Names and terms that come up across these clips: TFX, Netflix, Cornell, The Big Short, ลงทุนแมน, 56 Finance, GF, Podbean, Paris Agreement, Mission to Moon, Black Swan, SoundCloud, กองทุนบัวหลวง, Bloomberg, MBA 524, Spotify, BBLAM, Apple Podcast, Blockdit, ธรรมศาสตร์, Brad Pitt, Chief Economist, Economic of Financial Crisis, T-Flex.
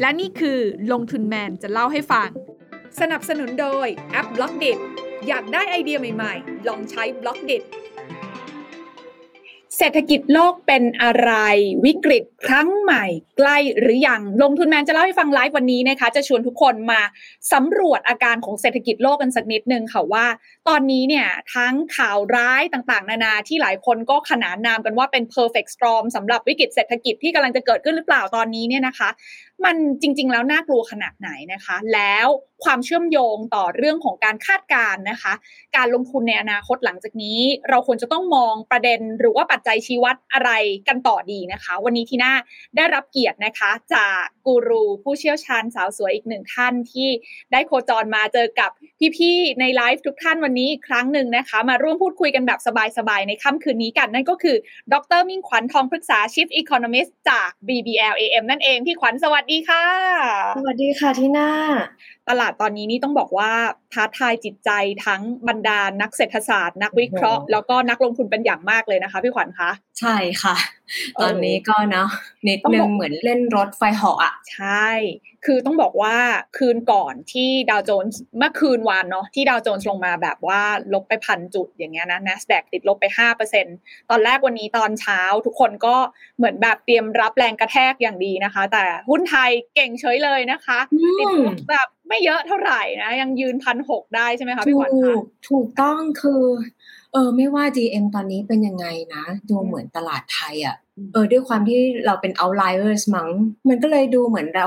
และนี่คือลงทุนแมนจะเล่าให้ฟังสนับสนุนโดยแอป Blockdit อยากได้ไอเดียใหม่ๆลองใช้ Blockdit เศรษฐกิจโลกเป็นอะไรวิกฤตครั้งใหม่ใกล้หรือยังลงทุนแมนจะเล่าให้ฟังไลฟ์วันนี้นะคะจะชวนทุกคนมาสำรวจอาการของเศรษฐกิจโลกกันสักนิดนึงค่ะว่าตอนนี้เนี่ยทั้งข่าวร้ายต่างๆนานาที่หลายคนก็ขนานนามกันว่าเป็น perfect storm สำหรับวิกฤตเศรษฐกิจที่กำลังจะเกิดขึ้นหรือเปล่าตอนนี้เนี่ยนะคะมันจริงๆแล้วน่ากลัวขนาดไหนนะคะแล้วความเชื่อมโยงต่อเรื่องของการคาดการณ์นะคะการลงทุนในอนาคตหลังจากนี้เราควรจะต้องมองประเด็นหรือว่าปัจจัยชี้วัดอะไรกันต่อดีนะคะวันนี้ทีน่าได้รับเกียรตินะคะจากกูรูผู้เชี่ยวชาญสาวสวยอีกหนึ่งท่านที่ได้โคจรมาเจอกับพี่ๆในไลฟ์ทุกท่านวันนี้อีกครั้งหนึ่งนะคะมาร่วมพูดคุยกันแบบสบายๆในค่ำคืนนี้กันนั่นก็คือดร.มิ่งขวัญทองพฤกษา Chief Economist จาก BBLAM นั่นเองพี่ขวัญสวัสดีค่ะสวัสดีค่ะทีน่าตลาดตอนนี้นี่ต้องบอกว่าท้าทายจิตใจทั้งบรรดานักเศรษฐศาสตร์นักวิเคราะห์แล้วก็นักลงทุนเป็นอย่างมากเลยนะคะพี่ขวัญคะใช่ค่ะตอนนี้ก็เนาะนิดนึงเหมือนเล่นรถไฟเหาะอ่ะใช่คือต้องบอกว่าคืนก่อนที่ดาวโจนส์เมื่อคืนวานเนาะที่ดาวโจนส์ลงมาแบบว่าลบไป 1,000 จุดอย่างเงี้ยนะ Nasdaq ติดลบไป 5% ตอนแรกวันนี้ตอนเช้าทุกคนก็เหมือนแบบเตรียมรับแรงกระแทกอย่างดีนะคะแต่หุ้นไทยเก่งเฉยเลยนะคะติดลบแบบไม่เยอะเท่าไหร่นะยังยืน 1,600 ได้ใช่ไหมคะพี่ขวัญคะถูกต้องคือไม่ว่า GM ตอนนี้เป็นยังไงนะดูเหมือนตลาดไทยอ่ะด้วยความที่เราเป็น outliers มั้งมันก็เลยดูเหมือนเรา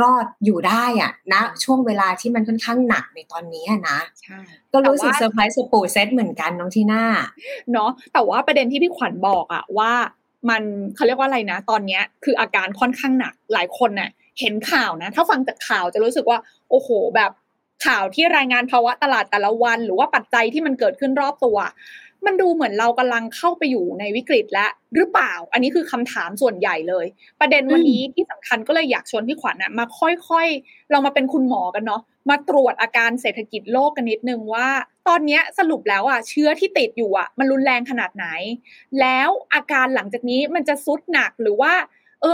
รอดอยู่ได้อ่ะนะช่วงเวลาที่มันค่อนข้างหนักในตอนนี้นะใช่ก็รู้สึกเซอร์ไพรส์สปูเซตเหมือนกันน้องทีน่าเนาะแต่ว่าประเด็นที่พี่ขวัญบอกอ่ะว่ามันเขาเรียกว่าอะไรนะตอนนี้คืออาการค่อนข้างหนักหลายคนน่ะเห็นข่าวนะถ้าฟังจากข่าวจะรู้สึกว่าโอ้โหแบบข่าวที่รายงานภาวะตลาดแต่ละวันหรือว่าปัจจัยที่มันเกิดขึ้นรอบตัวมันดูเหมือนเรากำลังเข้าไปอยู่ในวิกฤตแล้วหรือเปล่าอันนี้คือคำถามส่วนใหญ่เลยประเด็นวันนี้ที่สำคัญก็เลยอยากชวนพี่ขวัญนะมาค่อยๆเรามาเป็นคุณหมอกันเนาะมาตรวจอาการเศรษฐกิจโลกกันนิดนึงว่าตอนนี้สรุปแล้วอ่ะเชื้อที่ติดอยู่อ่ะมันรุนแรงขนาดไหนแล้วอาการหลังจากนี้มันจะซุดหนักหรือว่า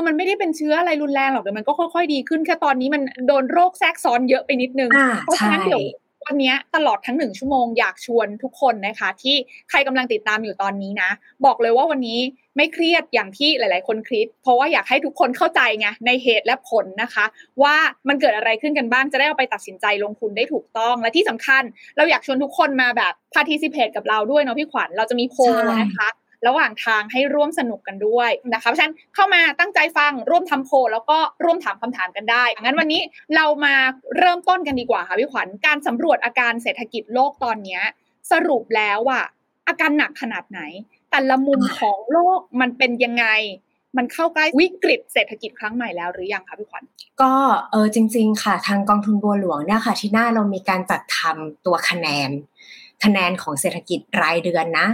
มันไม่ได้เป็นเชื้ออะไรรุนแรงหรอกเดี๋ยวมันก็ค่อยๆดีขึ้นแค่ตอนนี้มันโดนโรคแทรกซ้อนเยอะไปนิดนึงเพราะฉะนั้นเดี๋ยววันนี้ตลอดทั้ง1ชั่วโมงอยากชวนทุกคนนะคะที่ใครกำลังติดตามอยู่ตอนนี้นะบอกเลยว่าวันนี้ไม่เครียดอย่างที่หลายๆคนคิดเพราะว่าอยากให้ทุกคนเข้าใจไงในเหตุและผลนะคะว่ามันเกิดอะไรขึ้นกันบ้างจะได้เอาไปตัดสินใจลงทุนได้ถูกต้องและที่สำคัญเราอยากชวนทุกคนมาแบบ participate กับเราด้วยเนาะพี่ขวัญเราจะมีโพลนะคะระหว่างทางให้ร่วมสนุกกันด้วยนะคะเพราะฉะนั้นเข้ามาตั้งใจฟังร่วมทำโพลแล้วก็ร่วมถามคำถามกันได้งั้นวันนี้เรามาเริ่มต้นกันดีกว่าค่ะพี่ขวัญการสำรวจอาการเศรษฐกิจโลกตอนนี้สรุปแล้วว่าอาการหนักขนาดไหนแต่ละมุมของโลกมันเป็นยังไงมันเข้าใกล้วิกฤตเศรษฐกิจครั้งใหม่แล้วหรือยังคะพี่ขวัญก็จริงๆค่ะทางกองทุนบัวหลวงเนี่ยค่ะที่หน้าเรามีการจัดทำตัวคะแนนของเศรษฐกิจรายเดือนนะ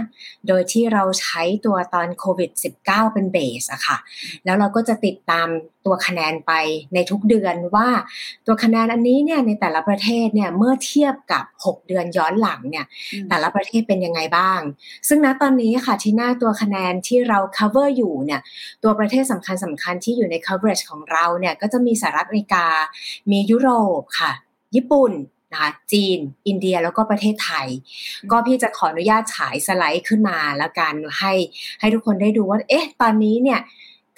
โดยที่เราใช้ตัวตอนโควิด -19 เป็นเบสอะค่ะแล้วเราก็จะติดตามตัวคะแนนไปในทุกเดือนว่าตัวคะแนนอันนี้เนี่ยในแต่ละประเทศเนี่ยเมื่อเทียบกับ6เดือนย้อนหลังเนี่ยแต่ละประเทศเป็นยังไงบ้างซึ่งณตอนนี้ค่ะที่หน้าตัวคะแนนที่เรา cover อยู่เนี่ยตัวประเทศสำคัญที่อยู่ใน coverage ของเราเนี่ยก็จะมีสหรัฐอเมริกามียุโรปค่ะญี่ปุ่นจีนอินเดียแล้วก็ประเทศไทยก็พี่จะขออนุญาตฉายสไลด์ขึ้นมาแล้วกันให้ทุกคนได้ดูว่าเอ๊ะตอนนี้เนี่ย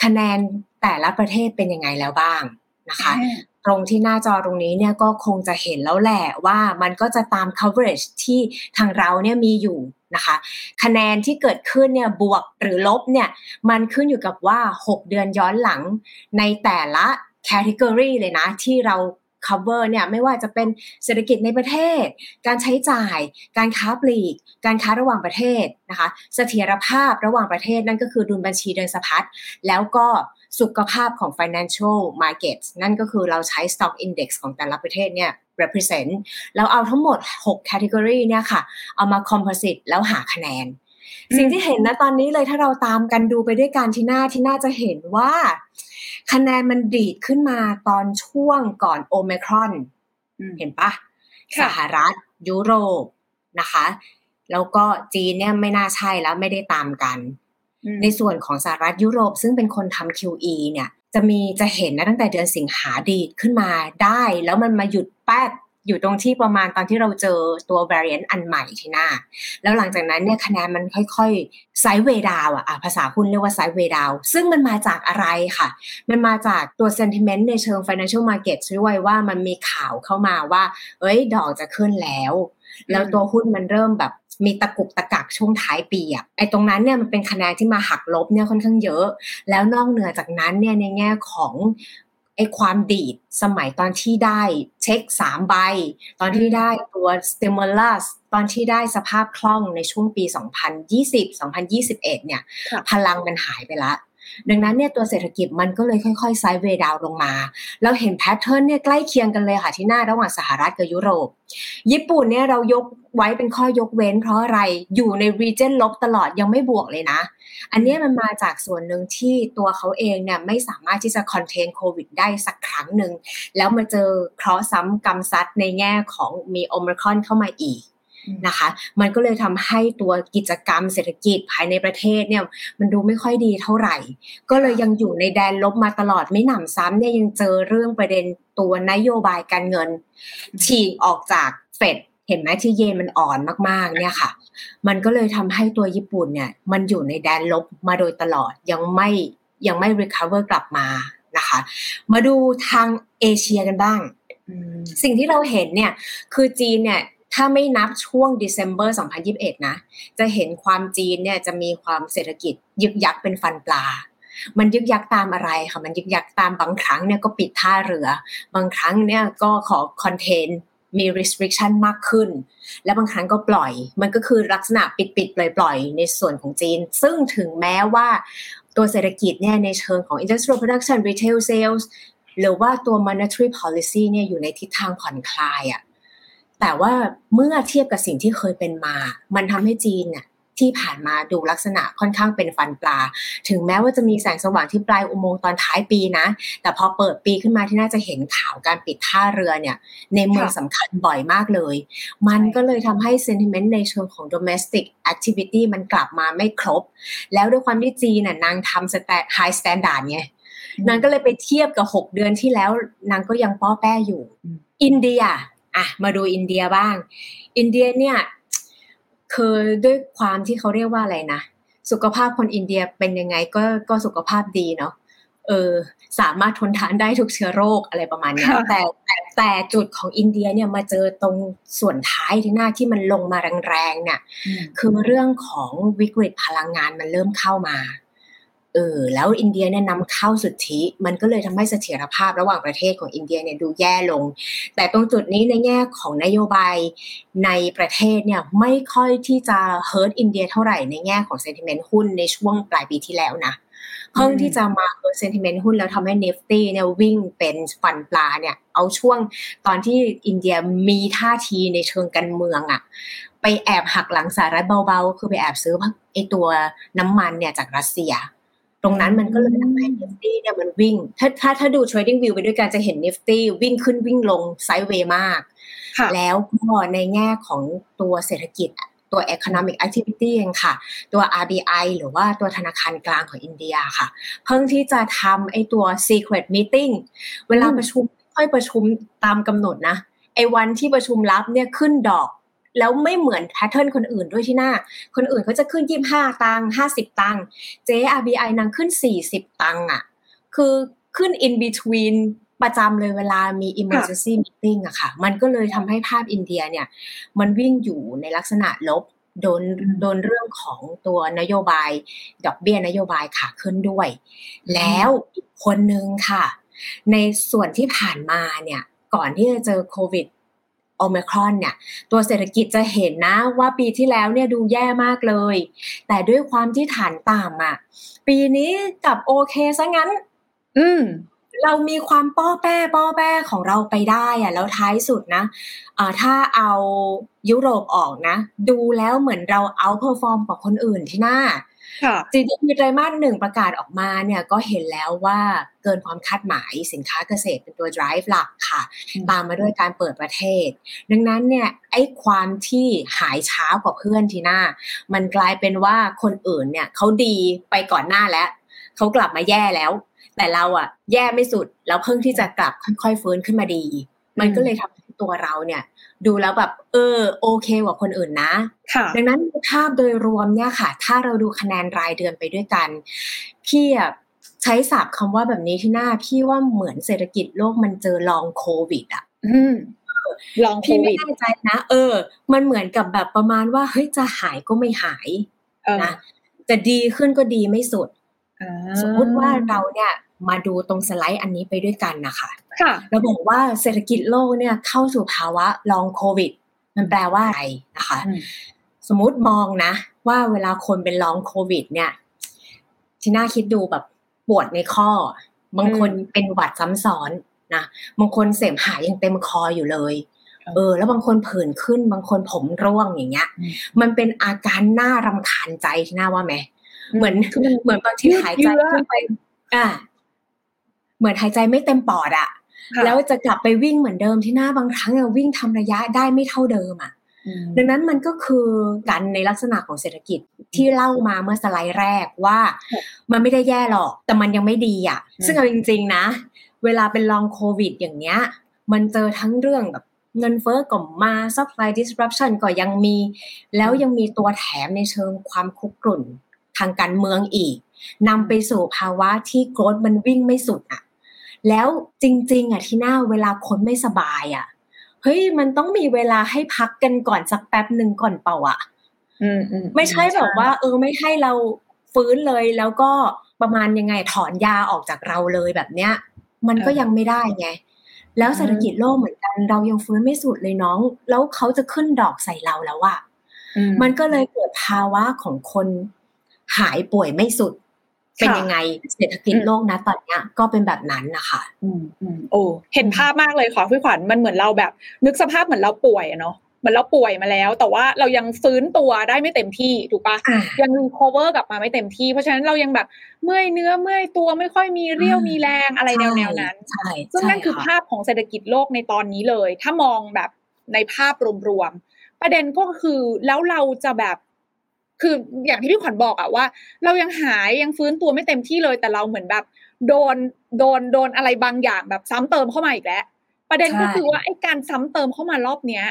คะแนนแต่ละประเทศเป็นยังไงแล้วบ้างนะคะตรงที่หน้าจอตรงนี้เนี่ยก็คงจะเห็นแล้วแหละว่ามันก็จะตาม coverage ที่ทางเราเนี่ยมีอยู่นะคะคะแนนที่เกิดขึ้นเนี่ยบวกหรือลบเนี่ยมันขึ้นอยู่กับว่า6เดือนย้อนหลังในแต่ละ category เลยนะที่เราcover เนี่ยไม่ว่าจะเป็นเศรษฐกิจในประเทศการใช้จ่ายการค้าปลีกการค้าระหว่างประเทศนะคะเสถียรภาพระหว่างประเทศนั่นก็คือดุลบัญชีเดินสะพัดแล้วก็สุขภาพของ financial markets นั่นก็คือเราใช้ stock index ของแต่ละประเทศเนี่ย represent เราเอาทั้งหมด6 category เนี่ยค่ะเอามา composite แล้วหาคะแนนสิ่งที่เห็นนะตอนนี้เลยถ้าเราตามกันดูไปด้วยกันที่น่าจะเห็นว่าคะแนนมันดีดขึ้นมาตอนช่วงก่อนโอไมครอนเห็นปะสหรัฐยุโรปนะคะแล้วก็จีนเนี่ยไม่น่าใช่แล้วไม่ได้ตามกันในส่วนของสหรัฐยุโรปซึ่งเป็นคนทำ QE เนี่ย จะเห็นนะตั้งแต่เดือนสิงหาดีดขึ้นมาได้แล้วมันมาหยุดแป๊บอยู่ตรงที่ประมาณตอนที่เราเจอตัว variant อันใหม่ที่หน้าแล้วหลังจากนั้นเนี่ยคะแนนมันค่อยๆไซด์เวย์ดาวน์อ่ะภาษาหุ้นเรียกว่าไซด์เวย์ดาวน์ซึ่งมันมาจากอะไรค่ะมันมาจากตัว sentiment ในเชิง financial market ด้วยว่ามันมีข่าวเข้ามาว่าเอ้ยดอกจะขึ้นแล้วตัวหุ้นมันเริ่มแบบมีตะกุกตะกักช่วงท้ายปีอ่ะไอ้ตรงนั้นเนี่ยมันเป็นคะแนนที่มาหักลบเนี่ยค่อนข้างเยอะแล้วนอกเหนือจากนั้นเนี่ยในแง่ของไอ้ความดีดสมัยตอนที่ได้เช็ค3ใบตอนที่ได้ตัว stimulus ตอนที่ได้สภาพคล่องในช่วงปี2020-2021เนี่ยพลังมันหายไปละดังนั้นเนี่ยตัวเศรษฐกิจมันก็เลยค่อยๆไซด์เวย์ดาวน์ลงมาเราเห็นแพทเทิร์นเนี่ยใกล้เคียงกันเลยค่ะที่หน้าระหว่างสหรัฐกับยุโรปญี่ปุ่นเนี่ยเรายกไว้เป็นข้อยกเว้นเพราะอะไรอยู่ในรีเจนลบตลอดยังไม่บวกเลยนะอันนี้มันมาจากส่วนหนึ่งที่ตัวเขาเองเนี่ยไม่สามารถที่จะคอนเทนโควิดได้สักครั้งหนึ่งแล้วมาเจอเคราะห์ซ้ำกรรมซัดในแง่ของมีโอไมครอนเข้ามาอีกนะคะมันก็เลยทำให้ตัวกิจกรรมเศรษฐกิจภายในประเทศเนี่ยมันดูไม่ค่อยดีเท่าไหร่ก็เลยยังอยู่ในแดนลบมาตลอดไม่หนำซ้ำเนี่ยยังเจอเรื่องประเด็นตัวนโยบายการเงินฉีกออกจากเฟดเห็นไหมที่เยนมันอ่อนมากๆเนี่ยค่ะมันก็เลยทำให้ตัวญี่ปุ่นเนี่ยมันอยู่ในแดนลบมาโดยตลอดยังไม่ recover กลับมานะคะมาดูทางเอเชียกันบ้างสิ่งที่เราเห็นเนี่ยคือจีนเนี่ยถ้าไม่นับช่วง December 2021นะจะเห็นความจีนเนี่ยจะมีความเศรษฐกิจยึกยักเป็นฟันปลามันยึกยักตามอะไรค่ะมันยึกยักตามบางครั้งเนี่ยก็ปิดท่าเรือบางครั้งเนี่ยก็ขอคอนเทนมี restriction มากขึ้นและบางครั้งก็ปล่อยมันก็คือลักษณะปิดๆปล่อยๆในส่วนของจีนซึ่งถึงแม้ว่าตัวเศรษฐกิจเนี่ยในเชิงของ industrial production retail sales หรือว่าตัว monetary policy เนี่ยอยู่ในทิศทางผ่อนคลายอ่ะแต่ว่าเมื่อเทียบกับสิ่งที่เคยเป็นมามันทำให้จีนเนี่ยที่ผ่านมาดูลักษณะค่อนข้างเป็นฟันปลาถึงแม้ว่าจะมีแสงสว่างที่ปลายอุโมงค์ตอนท้ายปีนะแต่พอเปิดปีขึ้นมาที่น่าจะเห็นข่าวการปิดท่าเรือเนี่ยในเมืองสำคัญบ่อยมากเลยมันก็เลยทำให้ sentiment ในเชิงของ domestic activity มันกลับมาไม่ครบแล้วด้วยความที่จีนน่ะนางทำ high standard ไงนางก็เลยไปเทียบกับ6เดือนที่แล้วนางก็ยังป้อแป้อยู่อินเดียอะมาดูอินเดียบ้างอินเดียเนี่ยคือด้วยความที่เขาเรียกว่าอะไรนะสุขภาพคนอินเดียเป็นยังไงก็สุขภาพดีเนาะสามารถทนทานได้ทุกเชื้อโรคอะไรประมาณนี้แต่จุดของอินเดียเนี่ยมาเจอตรงส่วนท้ายที่หน้าที่มันลงมาแรงๆเนี่ยคือเรื่องของวิกฤตพลังงานมันเริ่มเข้ามาแล้วอินเดียเนี่ยนำเข้าสุทธิมันก็เลยทำให้เสถียรภาพระหว่างประเทศของอินเดียเนี่ยดูแย่ลงแต่ตรงจุดนี้ในแง่ของนโยบายในประเทศเนี่ยไม่ค่อยที่จะเฮิร์ตอินเดียเท่าไหร่ในแง่ของเซนติเมนต์หุ้นในช่วงปลายปีที่แล้วนะเพิ่งที่จะมาเฮิร์ตเซนติเมนต์หุ้นแล้วทำให้ Nifty เนี่ยวิ่งเป็นฟันปลาเนี่ยเอาช่วงตอนที่อินเดียมีท่าทีในเชิงการเมืองอะไปแอบหักหลังสหรัฐเบาๆคือไปแอบซื้อไอตัวน้ำมันเนี่ยจากรัสเซียตรงนั้นมันก็เลยทำให้ Nifty เนี่ยมันวิ่งถ้าดู Trading View ไปด้วยกันจะเห็น Nifty วิ่งขึ้นวิ่งลงไซด์เวย์มากแล้วก็ในแง่ของตัวเศรษฐกิจตัว Economic Activity เองค่ะตัว RBI หรือว่าตัวธนาคารกลางของอินเดียค่ะเพิ่งที่จะทำไอ้ตัว Secret Meeting เวลาประชุมค่อยประชุมตามกำหนดนะไอ้วันที่ประชุมลับเนี่ยขึ้นดอกแล้วไม่เหมือนแพทเทิร์นคนอื่นด้วยที่หน้าคนอื่นเขาจะขึ้น25ตังค์50ตังค์เจ๊ RBI นางขึ้น40ตังค์อ่ะคือขึ้น in between ประจำเลยเวลามี emergency meeting อะค่ะมันก็เลยทำให้ภาพอินเดียเนี่ยมันวิ่งอยู่ในลักษณะลบโดนเรื่องของตัวนโยบายดอกเบี้ยนโยบายขาขึ้นด้วยแล้วอีกคนนึงค่ะในส่วนที่ผ่านมาเนี่ยก่อนที่จะเจอโควิดOmicron เนี่ยตัวเศรษฐกิจจะเห็นนะว่าปีที่แล้วเนี่ยดูแย่มากเลยแต่ด้วยความที่ฐานต่ำอ่ะปีนี้กลับโอเคซะงั้นเรามีความป้อแป้ของเราไปได้อ่ะแล้วท้ายสุดนะถ้าเอายุโรปออกนะดูแล้วเหมือนเราเอาท์เพอร์ฟอร์มกว่าคนอื่นที่หน้าGDP ไตรมาส1ประกาศออกมาเนี่ยก็เห็นแล้วว่าเกินความคาดหมายสินค้าเกษตรเป็นตัว drive หลักค่ะตามมาด้วยการเปิดประเทศดังนั้นเนี่ยไอ้ความที่หายช้ากว่าเพื่อนทีหน้ามันกลายเป็นว่าคนอื่นเนี่ยเขาดีไปก่อนหน้าแล้วเขากลับมาแย่แล้ว แต่เราอ่ะแย่ไม่สุดแล้วเพิ่งที่จะกลับค่อยๆฟื้นขึ้นมาดีมันก็เลยทำให้ตัวเราเนี่ยดูแล้วแบบโอเคกว่าคนอื่นนะดังนั้นภาพโดยรวมเนี่ยค่ะถ้าเราดูคะแนนรายเดือนไปด้วยกันพี่อ่ะใช้ศัพท์คำว่าแบบนี้ที่หน้าพี่ว่าเหมือนเศรษฐกิจโลกมันเจอลองโควิดอ่ะลองโควิดพี่ไม่แน่ใจนะมันเหมือนกับแบบประมาณว่าเฮ้ยจะหายก็ไม่หายนะจะดีขึ้นก็ดีไม่สุดสมมติว่าเราเนี่ยมาดูตรงสไลด์อันนี้ไปด้วยกันนะคะเราบอกว่าเศรษฐกิจโลกเนี่ยเข้าสู่ภาวะลองโควิดมันแปลว่าอะไรนะคะสมมติมองนะว่าเวลาคนเป็นลองโควิดเนี่ยที่น่าคิดดูแบบปวดในข้อบางคนเป็นหวัดซ้ำซ้อนนะบางคนเสมหะยังเต็มคออยู่เลยแล้วบางคนผื่นขึ้นบางคนผมร่วงอย่างเงี้ยมันเป็นอาการน่ารำคาญใจที่น่าว่าไหมเหมือนบางทีหายใจขึ้นไปเหมือนหายใจไม่เต็มปอดอ่ะแล้วจะกลับไปวิ่งเหมือนเดิมที่หน้าบางครั้งเราวิ่งทำระยะได้ไม่เท่าเดิมอ่ะดังนั้นมันก็คือกันในลักษณะของเศรษฐกิจที่เล่ามาเมื่อสไลด์แรกว่ามันไม่ได้แย่หรอกแต่มันยังไม่ดีอ่ะซึ่งเอาจริงๆนะเวลาเป็นลองโควิดอย่างเนี้ยมันเจอทั้งเรื่องแบบเงินเฟ้อก็มา supply disruption ก็ยังมีแล้วยังมีตัวแถมในเชิงความคุกรุ่นทางการเมืองอีกนำไปสู่ภาวะที่โกรธมันวิ่งไม่สุดอ่ะแล้วจริงๆอ่ะที่หน้าเวลาคนไม่สบายอ่ะเฮ้ยมันต้องมีเวลาให้พักกันก่อนสักแป๊บนึงก่อนเปล่าอ่ะไม่ใช่แบบว่าไม่ให้เราฟื้นเลยแล้วก็ประมาณยังไงถอนยาออกจากเราเลยแบบเนี้ยมันก็ยังไม่ได้ไงแล้วเศรษฐกิจโลกเหมือนกันเรายังฟื้นไม่สุดเลยน้องแล้วเขาจะขึ้นดอกใส่เราแล้วอ่ะมันก็เลยเกิดภาวะของคนหายป่วยไม่สุดเป็นยังไงเศรษฐกิจโลกนะตอนนี้ก็เป็นแบบนั้นนะคะเห็นภาพมากเลยค่ะพี่ขวัญมันเหมือนเราแบบนึกสภาพเหมือนเราป่วยเนาะเหมือนเราป่วยมาแล้วแต่ว่าเรายังฟื้นตัวได้ไม่เต็มที่ถูกปะยัง cover กลับมาไม่เต็มที่เพราะฉะนั้นเรายังแบบเมื่อยเนื้อเมื่อยตัวไม่ค่อยมีเรี่ยวมีแรงอะไรแนวๆนั้นซึ่งนั่นคือภาพของเศรษฐกิจโลกในตอนนี้เลยถ้ามองแบบในภาพรวมๆประเด็นก็คือแล้วเราจะแบบคืออย่างที่พี่ขวัญบอกอะว่าเรายังหายยังฟื้นตัวไม่เต็มที่เลยแต่เราเหมือนแบบโดนอะไรบางอย่างแบบซ้ำเติมเข้ามาอีกแล้วประเด็นก็คือว่าไอ้การซ้ำเติมเข้ามารอบเนี้ย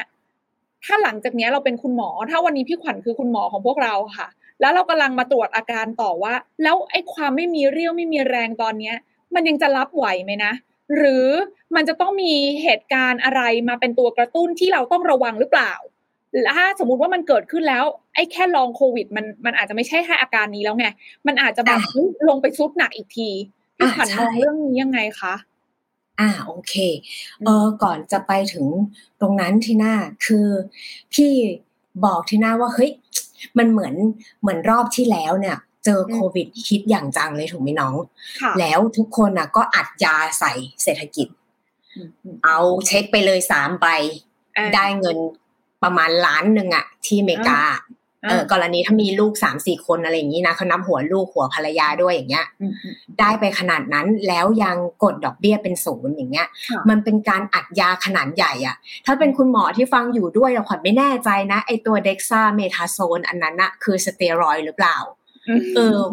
ถ้าหลังจากนี้เราเป็นคุณหมอถ้าวันนี้พี่ขวัญคือคุณหมอของพวกเราค่ะแล้วเรากำลังมาตรวจอาการต่อว่าแล้วไอ้ความไม่มีเรี่ยวไม่มีแรงตอนนี้มันยังจะรับไหวไหมนะหรือมันจะต้องมีเหตุการณ์อะไรมาเป็นตัวกระตุ้นที่เราต้องระวังหรือเปล่าถ้าสมมุติว่ามันเกิดขึ้นแล้วไอ้แค่ลองโควิดมันอาจจะไม่ใช่แค่อาการนี้แล้วไงมันอาจจะแบบลงไปซุดหนักอีกทีพี่ขวัญมองเรื่องนี้ยังไงคะโอเคก่อนจะไปถึงตรงนั้นที่หน้าคือพี่บอกที่หน้าว่าเฮ้ยมันเหมือนรอบที่แล้วเนี่ยเจอโควิดฮิตอย่างจังเลยถูกไหมน้องแล้วทุกคนน่ะก็อัดยาใส่เศรษฐกิจเอาเช็คไปเลย3ใบได้เงินประมาณ1,000,000อ่ะที่อเมริกากรณีถ้ามีลูก 3-4 คนอะไรอย่างนี้นะเขานับหัวลูกหัวภรรยาด้วยอย่างเงี้ยได้ไปขนาดนั้นแล้วยังกดดอกเบี้ยเป็น0อย่างเงี้ยมันเป็นการอัดยาขนาดใหญ่อ่ะถ้าเป็นคุณหมอที่ฟังอยู่ด้วยเราขวัญไม่แน่ใจนะไอตัวเด็กซ่าเมทาโซนอันนั้นน่ะคือสเตียรอยด์หรือเปล่า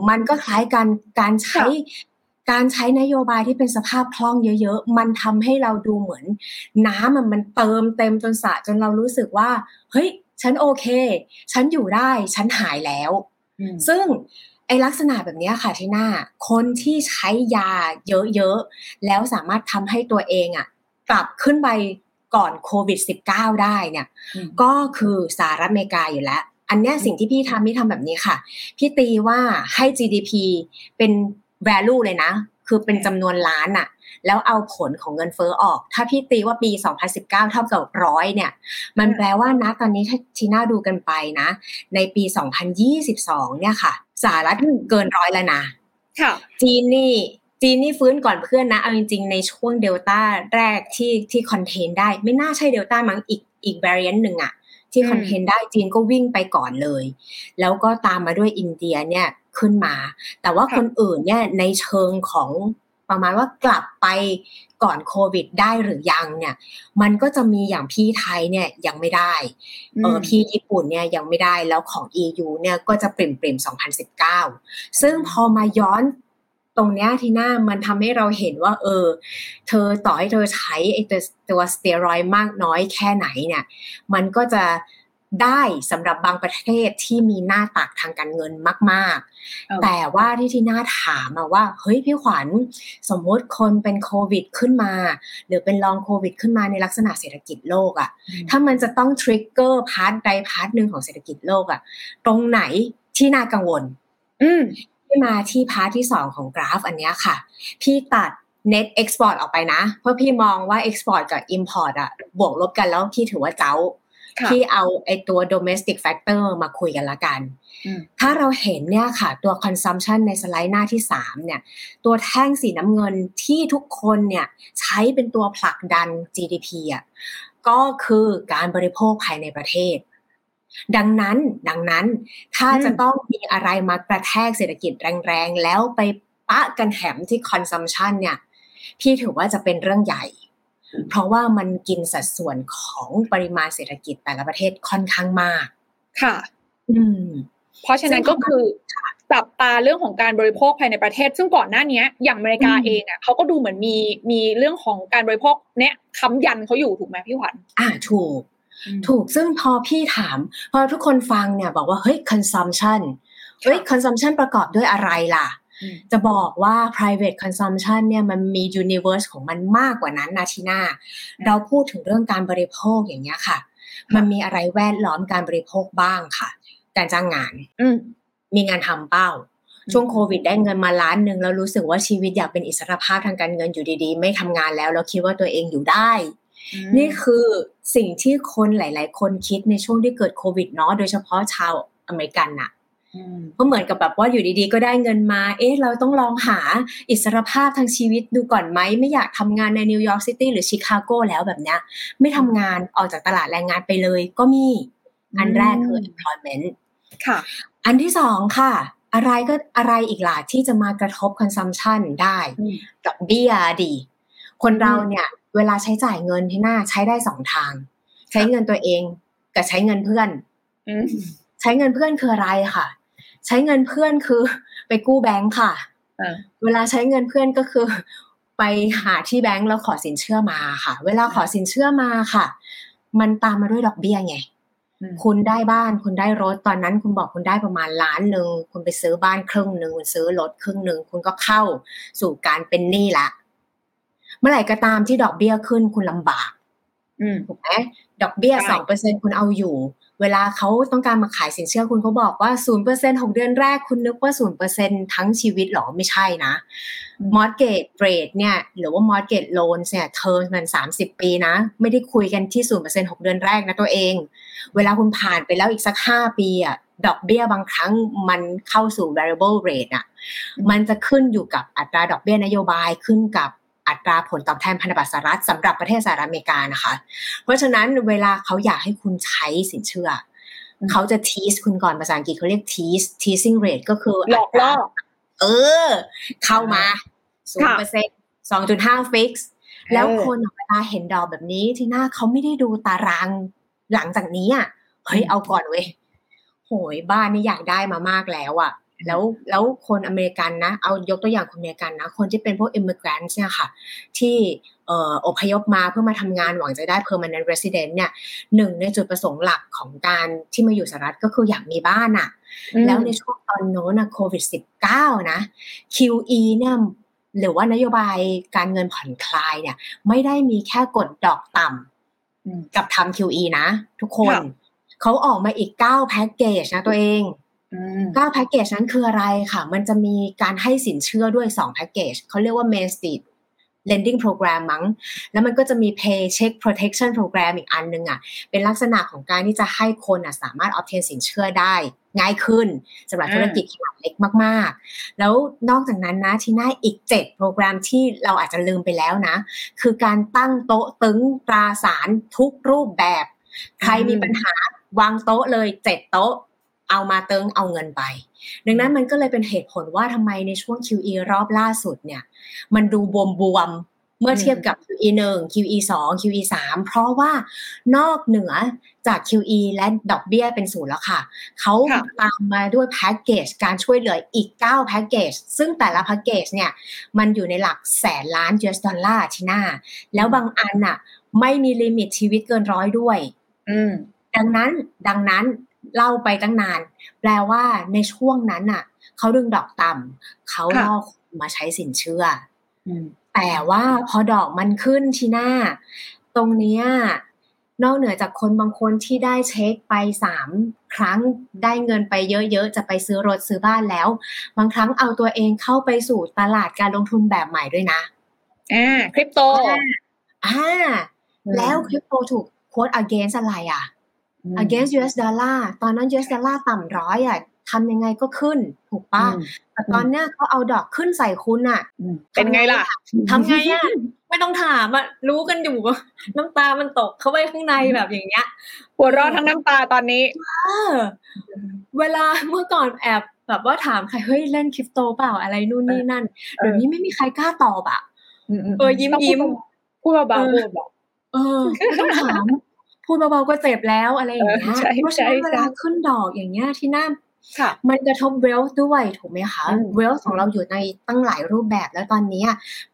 มันก็คล้ายกันการใช้นโยบายที่เป็นสภาพคล่องเยอะๆมันทำให้เราดูเหมือนน้ำมันเติมเต็มจนสะจนเรารู้สึกว่าเฮ้ยฉันโอเคฉันอยู่ได้ฉันหายแล้วซึ่งไอ้ลักษณะแบบนี้ค่ะที่หน้าคนที่ใช้ยาเยอะๆแล้วสามารถทำให้ตัวเองกลับขึ้นไปก่อนโควิด-19 ได้เนี่ยก็คือสหรัฐอเมริกาอยู่แล้วอันเนี้ยสิ่งที่พี่ทำแบบนี้ค่ะพี่ตีว่าให้ GDP เป็น value เลยนะคือเป็นจำนวนล้านอ่ะแล้วเอาผลของเงินเฟ้อออกถ้าพี่ตีว่าปี2019เท่ากับ100เนี่ยมันแปลว่านะตอนนี้ที่น่าดูกันไปนะในปี2022เนี่ยค่ะสหรัฐเกิน100แล้วนะค่ะจีนนี่ฟื้นก่อนเพื่อนนะเอาจริงๆในช่วงเดลต้าแรกที่คอนเทนได้ไม่น่าใช่เดลต้ามั้งอีก variant นึงอ่ะที่คอนเทนได้จีนก็วิ่งไปก่อนเลยแล้วก็ตามมาด้วยอินเดียเนี่ยขึ้นมาแต่ว่าคนอื่นเนี่ยในเชิงของประมาณว่ากลับไปก่อนโควิดได้หรือยังเนี่ยมันก็จะมีอย่างพี่ไทยเนี่ยยังไม่ได้พี่ญี่ปุ่นเนี่ยยังไม่ได้แล้วของ EU เนี่ยก็จะปริ่มๆ2019ซึ่งพอมาย้อน ตรงเนี้ยทีน่ามันทำให้เราเห็นว่าเธอต่อให้เธอใช้ไอ้ตัวสเตียรอยด์มากน้อยแค่ไหนเนี่ยมันก็จะได้สำหรับบางประเทศที่มีหน้าตักทางการเงินมากๆ แต่ว่าที่ทีน่าถามมาว่าเฮ้ยพี่ขวัญสมมติคนเป็นโควิดขึ้นมาหรือเป็นลองโควิดขึ้นมาในลักษณะเศรษฐกิจโลกอ่ะถ้ามันจะต้องทริกเกอร์พาร์ทใดพาร์ทหนึ่งของเศรษฐกิจโลกอ่ะตรงไหนที่น่ากังวลที่มาที่พาร์ทที่2ของกราฟอันนี้ค่ะพี่ตัด net export ออกไปนะเพราะพี่มองว่า export กับ import อ่ะบวกลบกันแล้วพี่ถือว่าเจ้าที่เอาไอ้ตัว domestic factor มาคุยกันละกันถ้าเราเห็นเนี่ยค่ะตัว consumption ในสไลด์หน้าที่3เนี่ยตัวแท่งสีน้ำเงินที่ทุกคนเนี่ยใช้เป็นตัวผลักดัน GDP อ่ะก็คือการบริโภคภายในประเทศดังนั้นถ้าจะต้องมีอะไรมากระแทกเศรษฐกิจแรงๆแล้วไปปะกันแหมที่ consumption เนี่ยพี่ถือว่าจะเป็นเรื่องใหญ่เพราะว่ามันกินสัดส่วนของปริมาณเศรษฐกิจแต่ละประเทศค่อนข้างมากค่ะเพราะฉะนั้นก็คือจับตาเรื่องของการบริโภคภายในประเทศซึ่งก่อนหน้านี้อย่างอเมริกาเองอ่ะเขาก็ดูเหมือนมีเรื่องของการบริโภคเนี่ยค้ำยันเขาอยู่ถูกไหมพี่ขวัญถูกซึ่งพอพี่ถามพอทุกคนฟังเนี่ยบอกว่าเฮ้ย consumption consumption ประกอบด้วยอะไรล่ะจะบอกว่า private consumption เนี่ยมันมี universe ของมันมากกว่านั้นนะทีน่าเราพูดถึงเรื่องการบริโภคอย่างเงี้ยค่ะมันมีอะไรแวดล้อมการบริโภคบ้างค่ะการจ้างงานมีงานทำเป้าช่วงโควิดได้เงินมา1,000,000แล้วรู้สึกว่าชีวิตอยากเป็นอิสรภาพทางการเงินอยู่ดีๆไม่ทำงานแล้วเราคิดว่าตัวเองอยู่ได้นี่คือสิ่งที่คนหลายๆคนคิดในช่วงที่เกิดโควิดเนาะโดยเฉพาะชาวอเมริกันน่ะเพราะเหมือนกับแบบว่าอยู่ดีๆก็ได้เงินมาเราต้องลองหาอิสรภาพทางชีวิตดูก่อนไหมไม่อยากทำงานในนิวยอร์กซิตี้หรือชิคาโกแล้วแบบเนี้ยไม่ทำงานออกจากตลาดแรงงานไปเลยก็มีอันแรกคือ employment ค่ะอันที่2ค่ะอะไรอีกล่ะที่จะมากระทบ consumption ได้ดอกเบี้ยดีคนเราเนี่ยเวลาใช้จ่ายเงินที่น่าใช้ได้2ทางใช้เงินตัวเองกับใช้เงินเพื่อนใช้เงินเพื่อนคืออะไรค่ะใช้เงินเพื่อนคือไปกู้แบงค์ค่ะเวลาใช้เงินเพื่อนก็คือไปหาที่แบงค์แล้วขอสินเชื่อมาค่ะเวลาขอสินเชื่อมาค่ะมันตามมาด้วยดอกเบี้ยไงคุณได้บ้านคุณได้รถตอนนั้นคุณบอกคุณได้ประมาณ1,000,000คุณไปซื้อบ้านครึ่งนึงคุณซื้อรถครึ่งนึงคุณก็เข้าสู่การเป็นหนี้ละเมื่อไหร่ก็ตามที่ดอกเบี้ยขึ้นคุณลำบากถูกไหมดอกเบี้ย 2% คุณเอาอยู่เวลาเขาต้องการมาขายสินเชื่อคุณเขาบอกว่า 0% 6 เดือนแรกคุณนึกว่า 0% ทั้งชีวิตหรอไม่ใช่นะ Mortgage rate เนี่ยหรือว่า Mortgage loan เนี่ยเทอมมัน30ปีนะไม่ได้คุยกันที่ 0% 6 เดือนแรกนะตัวเองเวลาคุณผ่านไปแล้วอีกสัก5ปีอ่ะดอกเบี้ยบางครั้งมันเข้าสู่ variable rate อ่ะมันจะขึ้นอยู่กับอัตราดอกเบี้ยนโยบายขึ้นกับอัตราผลตอบแทนพันธบัตรสหรัฐสำหรับประเทศสหรัฐอเมริกานะคะเพราะฉะนั้นเวลาเขาอยากให้คุณใช้สินเชื่อเขาจะ tease คุณก่อนภาษาอังกฤษเขาเรียก teasing rate ก็คือหลอกล่อเข้ามา 0% 2.5 fix แล้วคนเวลาเห็นดอกแบบนี้ที่หน้าเขาไม่ได้ดูตารางหลังจากนี้อ่ะเฮ้ยเอาก่อนเว้ยโหยบ้านนี่อยากได้มามากแล้วอ่ะแล้วคนอเมริกันนะเอายกตัวอย่างคนอเมริกันนะคนที่เป็นพวก immigrants เนี่ยค่ะที่อพยพมาเพื่อมาทำงานหวังจะได้ permanent resident เนี่ยหนึ่งในจุดประสงค์หลักของการที่มาอยู่สหรัฐก็คืออยากมีบ้านอ่ะแล้วในช่วงตอนโน้นนะโควิด -19 นะ QE เนี่ยหรือว่านโยบายการเงินผ่อนคลายเนี่ยไม่ได้มีแค่กดดอกต่ำกับทำ QE นะทุกคนเขาออกมาอีก9แพ็กเกจนะตัวเองก็แพ็กเกจนั้นคืออะไรค่ะมันจะมีการให้สินเชื่อด้วย2แพ็กเกจเขาเรียกว่า Main Street Lending Program มั้งแล้วมันก็จะมี Paycheck Protection Program อีกอันนึงอ่ะเป็นลักษณะของการที่จะให้คนอ่ะสามารถ obtain สินเชื่อได้ง่ายขึ้นสำหรับธุรกิจขนาดเล็กมากๆแล้วนอกจากนั้นนะที่น่าอีก7โปรแกรมที่เราอาจจะลืมไปแล้วนะคือการตั้งโต๊ะตึงตราสารทุกรูปแบบใครมีปัญหาวางโต๊ะเลย7โต๊ะเอามาเติงเอาเงินไปดังนั้นมันก็เลยเป็นเหตุผลว่าทำไมในช่วง QE รอบล่าสุดเนี่ยมันดูบวม เมื่อเทียบกับ QE 1 QE 2 QE 3 เพราะว่านอกเหนือจาก QE และดอกเบี้ยเป็นศูนย์แล้วค่ะเขาตามมาด้วยแพ็กเกจการช่วยเหลืออีก9แพ็กเกจซึ่งแต่ละแพ็กเกจเนี่ยมันอยู่ในหลักแสนล้าน US ดอลลาร์ที่น่าแล้วบางอันน่ะไม่มีลิมิตชีวิตเกิน100ด้วยดังนั้นเล่าไปตั้งนานแปลว่าในช่วงนั้นน่ะเขาดึงดอกต่ำเขาล่อมาใช้สินเชื่อแต่ว่าพอดอกมันขึ้นที่หน้าตรงเนี้ยนอกเหนือจากคนบางคนที่ได้เช็คไป3ครั้งได้เงินไปเยอะๆจะไปซื้อรถซื้อบ้านแล้วบางครั้งเอาตัวเองเข้าไปสู่ตลาดการลงทุนแบบใหม่ด้วยนะคริปโตแล้วคริปโตถูกโค้ด against อะไรagainst US dollar ตอนนั้น US dollar ต่ำร้อยทำยังไงก็ขึ้นถูกป่ะแต่ตอนเนี้ยเขาเอาดอกขึ้นใส่คุณเป็นไงล่ะทำไงไม่ต้องถามรู้กันอยู่น้ำตามันตกเข้าไปข้างในแบบอย่างเงี้ยหัวเราะทั้งน้ำตาตอนนี้เวลาเมื่อก่อนแอบแบบว่าถามใครเฮ้ยเล่นคริปโตเปล่าอะไรนู่นนี่นั่นเดี๋ยวนี้ไม่มีใครกล้าตอบยิ้มพูดเบาๆต้องถามพูดเบาๆก็เจ็บแล้วอะไรอย่างเงี้ยเพราะฉะนั้นเวลาขึ้นดอกอย่างเงี้ยที่น่ามันกระทบ wealth ด้วยถูกไหมคะ wealth ของเราอยู่ในตั้งหลายรูปแบบแล้วตอนนี้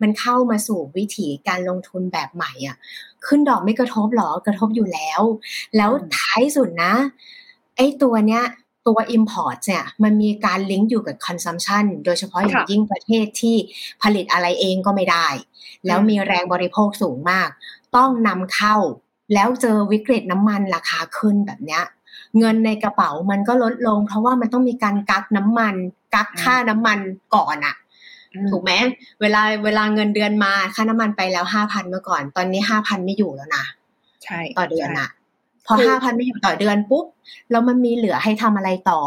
มันเข้ามาสู่วิถีการลงทุนแบบใหม่ขึ้นดอกไม่กระทบหรอกระทบอยู่แล้วแล้วท้ายสุดนะไอ้ตัวเนี้ยตัว import เนี่ยมันมีการลิงก์อยู่กับ consumption โดยเฉพาะอย่างยิ่งประเทศที่ผลิตอะไรเองก็ไม่ได้แล้วมีแรงบริโภคสูงมากต้องนำเข้าแล้วเจอวิกฤตน้ำมันราคาขึ้นแบบเนี้ยเงินในกระเป๋ามันก็ลดลงเพราะว่ามันต้องมีการกักน้ำมันกักค่าน้ำมันก่อนถูกไหมเวลาเงินเดือนมาค่าน้ำมันไปแล้ว 5,000 เมื่อก่อนตอนนี้ 5,000 ไม่อยู่แล้วนะใช่ต่อเดือนพอ 5,000 ไม่อยู่ต่อเดือนปุ๊บแล้วมันมีเหลือให้ทำอะไรต่อ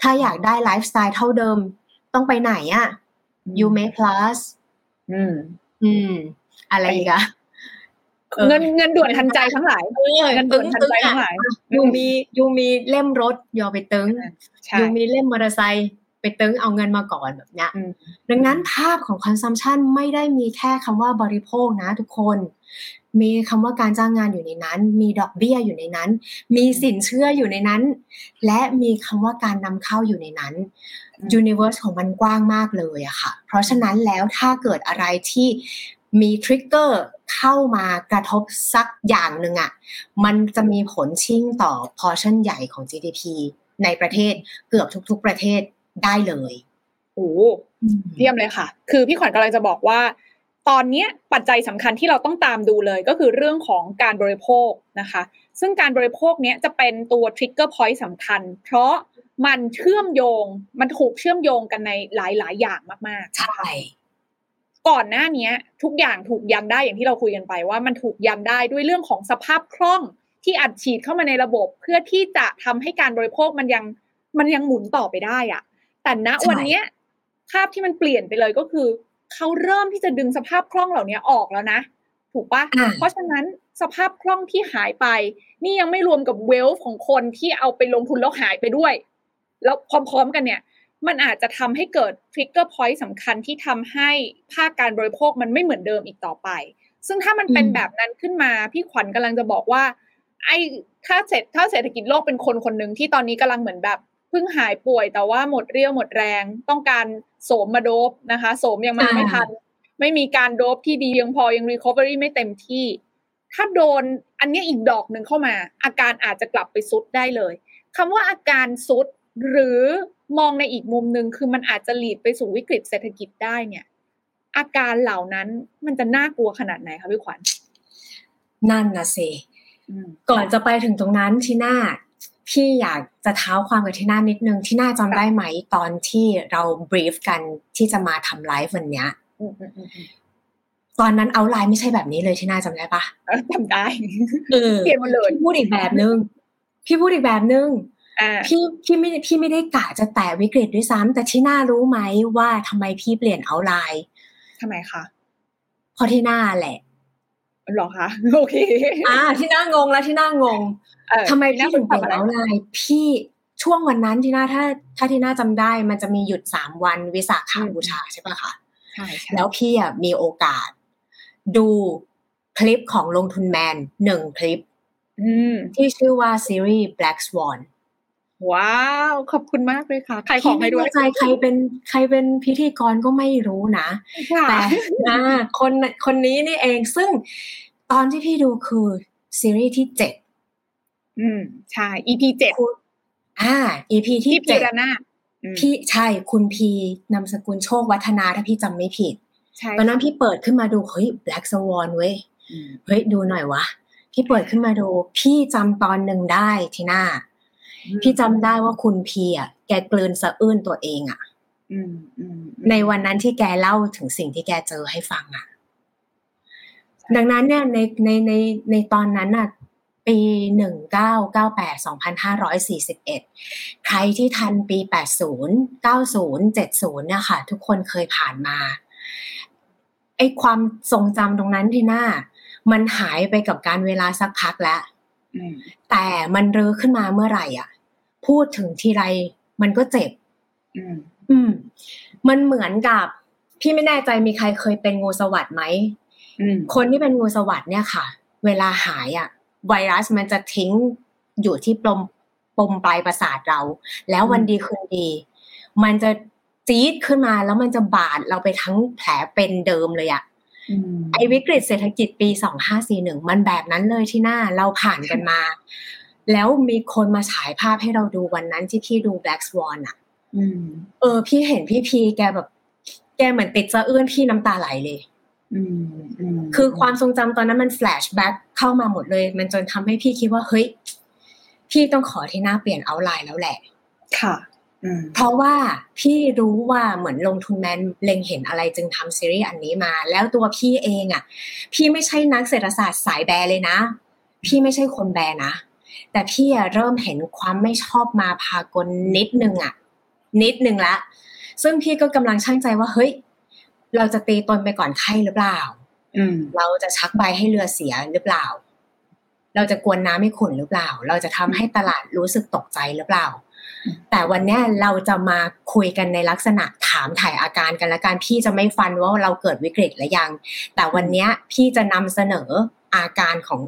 ถ้าอยากได้ไลฟ์สไตล์เท่าเดิมต้องไปไหนยูเมย์พลัสอะไรอีกเงินด่วนทันใจทั้งหลายเงินด่วนทันใจทั้งหลายยูมีเล่มรถยอไปตึงยูมีเล่มมอเตอร์ไซค์ไปตึงเอาเงินมาก่อนแบบเนี้ยดังนั้นภาพของ consumption ไม่ได้มีแค่คำว่าบริโภคนะทุกคนมีคำว่าการจ้างงานอยู่ในนั้นมีดอกเบี้ยอยู่ในนั้นมีสินเชื่ออยู่ในนั้นและมีคำว่าการนำเข้าอยู่ในนั้น universe ของมันกว้างมากเลยค่ะเพราะฉะนั้นแล้วถ้าเกิดอะไรที่มีทริกเกอร์เข้ามากระทบสักอย่างหนึ่งมันจะมีผลชิ่งต่อพอร์ชั่นใหญ่ของ GDP ในประเทศเกือบทุกๆประเทศได้เลยโอ้เยี่ยมเลยค่ะคือพี่ขวัญกำลังจะบอกว่าตอนนี้ปัจจัยสำคัญที่เราต้องตามดูเลยก็คือเรื่องของการบริโภคนะคะซึ่งการบริโภคเนี้ยจะเป็นตัวทริกเกอร์พอยต์สำคัญเพราะมันเชื่อมโยงมันถูกเชื่อมโยงกันในหลายๆอย่างมากๆใช่ก่อนหน้านี้ทุกอย่างถูกยันได้อย่างที่เราคุยกันไปว่ามันถูกยันได้ด้วยเรื่องของสภาพคล่องที่อัดฉีดเข้ามาในระบบเพื่อที่จะทำให้การบริโภคมันยังหมุนต่อไปได้แต่ณวันนี้ภาพที่มันเปลี่ยนไปเลยก็คือเขาเริ่มที่จะดึงสภาพคล่องเหล่านี้ออกแล้วนะถูกปะเพราะฉะนั้นสภาพคล่องที่หายไปนี่ยังไม่รวมกับเวลฟ์ของคนที่เอาไปลงทุนแล้วหายไปด้วยแล้วพร้อมๆกันเนี่ยมันอาจจะทำให้เกิด trigger point สำคัญที่ทำให้ภาคการบริโภคมันไม่เหมือนเดิมอีกต่อไปซึ่งถ้ามันเป็นแบบนั้นขึ้นมาพี่ขวัญกำลังจะบอกว่าถ้าเศรษฐกิจโลกเป็นคนๆนึงที่ตอนนี้กำลังเหมือนแบบเพิ่งหายป่วยแต่ว่าหมดเรี่ยวหมดแรงต้องการโสมมาโดบนะคะโสมยังมาไม่ทันไม่มีการโดบที่ดียังพอยัง recovery ไม่เต็มที่ถ้าโดนอันนี้อีกดอกนึงเข้ามาอาการอาจจะกลับไปซุดได้เลยคำว่าอาการซุดหรือมองในอีกมุมนึงคือมันอาจจะลีดไปสู่วิกฤตเศรษฐกิจได้เนี่ยอาการเหล่านั้นมันจะน่ากลัวขนาดไหนคะพี่ขวัญนั่นน่ะสิก่อนจะไปถึงตรงนั้นที่น่าพี่อยากจะเท้าความกับที่น่านิดนึงที่น่าจำได้ไหมตอนที่เราบรีฟกันที่จะมาทำไลฟ์วันเนี้ยตอนนั้นเอาไลน์ไม่ใช่แบบนี้เลยที่น่าจำได้ปะจำได้เปลี่ยนมาเลยพี่พูดอีกแบบนึงพี่ไม่ได้กะจะแตะวิกฤตด้วยซ้ำแต่ที่น่ารู้ไหมว่าทำไมพี่เปลี่ยนเอาไลน์ทำไมคะเพราะที่น่าแหละหรอคะโอเคที่น่างงแล้วที่น่างงทำไมพี่ถึงเปลี่ยนเอาไลน์พี่ช่วงวันนั้นที่น่าถ้าที่น่าจำได้มันจะมีหยุด3 วันวิสาขบูชาใช่ปะคะใช่แล้วพี่มีโอกาส ดูคลิปของลงทุนแมน1คลิปที่ชื่อว่าซีรีส์ Black Swan ว้าวขอบคุณมากเลยค่ะใครขอให้ด้วยใครเป็นพิธีกรก็ไม่รู้นะแต่คนนี้นี่เองซึ่งตอนที่พี่ดูคือซีรีส์ที่7ใช่ EP 7EP ที่7พี่ใช่คุณพีนามสกุลโชควัฒนาถ้าพี่จำไม่ผิดตอนนั้นพี่เปิดขึ้นมาดูเฮ้ย Black Swan เว้ยเฮ้ยดูหน่อยวะพี่เปิดขึ้นมาดูพี่จำตอนหนึ่งได้ทีหน้าพี่จำได้ว่าคุณพีอ่ะแกกลืนสะอื้นตัวเองอ่ะในวันนั้นที่แกเล่าถึงสิ่งที่แกเจอให้ฟังอ่ะดังนั้นเนี่ยในตอนนั้นอ่ะปี 1998 2541 ใครที่ทันปี 80 90 70 เนี่ยค่ะทุกคนเคยผ่านมาไอ้ความทรงจำตรงนั้นที่หน้ามันหายไปกับการเวลาสักพักแล้วแต่มันรื้อขึ้นมาเมื่อไหร่อ่ะพูดถึงทีไรมันก็เจ็บมันเหมือนกับพี่ไม่แน่ใจมีใครเคยเป็นงูสวัสด์ไหมคนที่เป็นงูสวัสด์เนี่ยค่ะเวลาหายอ่ะไวรัสมันจะทิ้งอยู่ที่ปมปลายประสาทเราแล้ววันดีคืนดีมันจะจี๊ดขึ้นมาแล้วมันจะบาดเราไปทั้งแผลเป็นเดิมเลยอ่ะไอ้วิกฤตเศรษฐกิจปี2541มันแบบนั้นเลยที่หน้าเราผ่านกันมาแล้วมีคนมาฉายภาพให้เราดูวันนั้นที่พี่ดู Black Swan อ่ะพี่เห็นพี่พีแกแบบแกเหมือนติดสะอื้นพี่น้ำตาไหลเลยคือความทรงจำตอนนั้นมันแฟลชแบ็คเข้ามาหมดเลยมันจนทำให้พี่คิดว่าเฮ้ยพี่ต้องขอที่หน้าเปลี่ยนเอาท์ไลน์แล้วแหละค่ะเพราะว่าพี่รู้ว่าเหมือนลงทุนแมนเล็งเห็นอะไรจึงทำซีรีส์อันนี้มาแล้วตัวพี่เองอ่ะพี่ไม่ใช่นักเศรษฐศาสตร์สายแบร์เลยนะพี่ไม่ใช่คนแบร์นะแต่พี่เริ่มเห็นความไม่ชอบมาพากลนิดนึงละซึ่งพี่ก็กำลังชั่งใจว่าเฮ้ยเราจะตีตนไปก่อนไข้หรือเปล่าเราจะชักใบให้เรือเสียหรือเปล่าเราจะกวนน้ำให้ขุ่นหรือเปล่าเราจะทำให้ตลาดรู้สึกตกใจหรือเปล่าแต่วันนี้เราจะมาคุยกันในลักษณะถามถ่ายอาการกันละกันพี่จะไม่ฟันว่าเราเกิดวิกฤตหรือยังแต่วันนี้พี่จะนำเสนออาการของ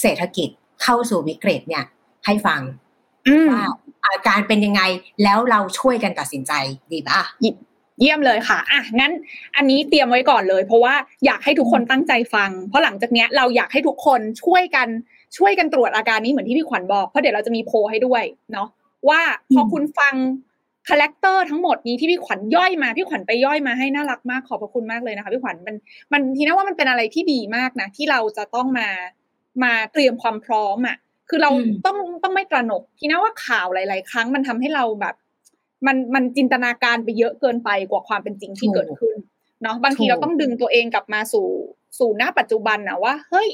เศรษฐกิจเข้าสู่วิกฤตเนี่ยให้ฟังว่าอาการเป็นยังไงแล้วเราช่วยกันตัดสินใจดีป่ะเยี่ยมเลยค่ะอ่ะงั้นอันนี้เตรียมไว้ก่อนเลยเพราะว่าอยากให้ทุกคนตั้งใจฟังเพราะหลังจากนี้เราอยากให้ทุกคนช่วยกันตรวจอาการนี้เหมือนที่พี่ขวัญบอกเพราะเดี๋ยวเราจะมีโพลให้ด้วยเนาะว่าพอคุณฟังคาแรคเตอร์ทั้งหมดนี้ที่พี่ขวัญย่อยมาพี่ขวัญไปย่อยมาให้น่ารักมากขอบพระคุณมากเลยนะคะพี่ขวัญมันทีนั้นว่ามันเป็นอะไรที่ดีมากนะที่เราจะต้องมาเตรียมความพร้อมอ่ะคือเราต้องไม่ตระหนกทีนั้นว่าข่าวหลายๆครั้งมันทำให้เราแบบมันจินตนาการไปเยอะเกินไปกว่าความเป็นจริงที่เกิดขึ้นเนาะบางทีเราต้องดึงตัวเองกลับมาสู่ณปัจจุบันนะว่าเฮ้ย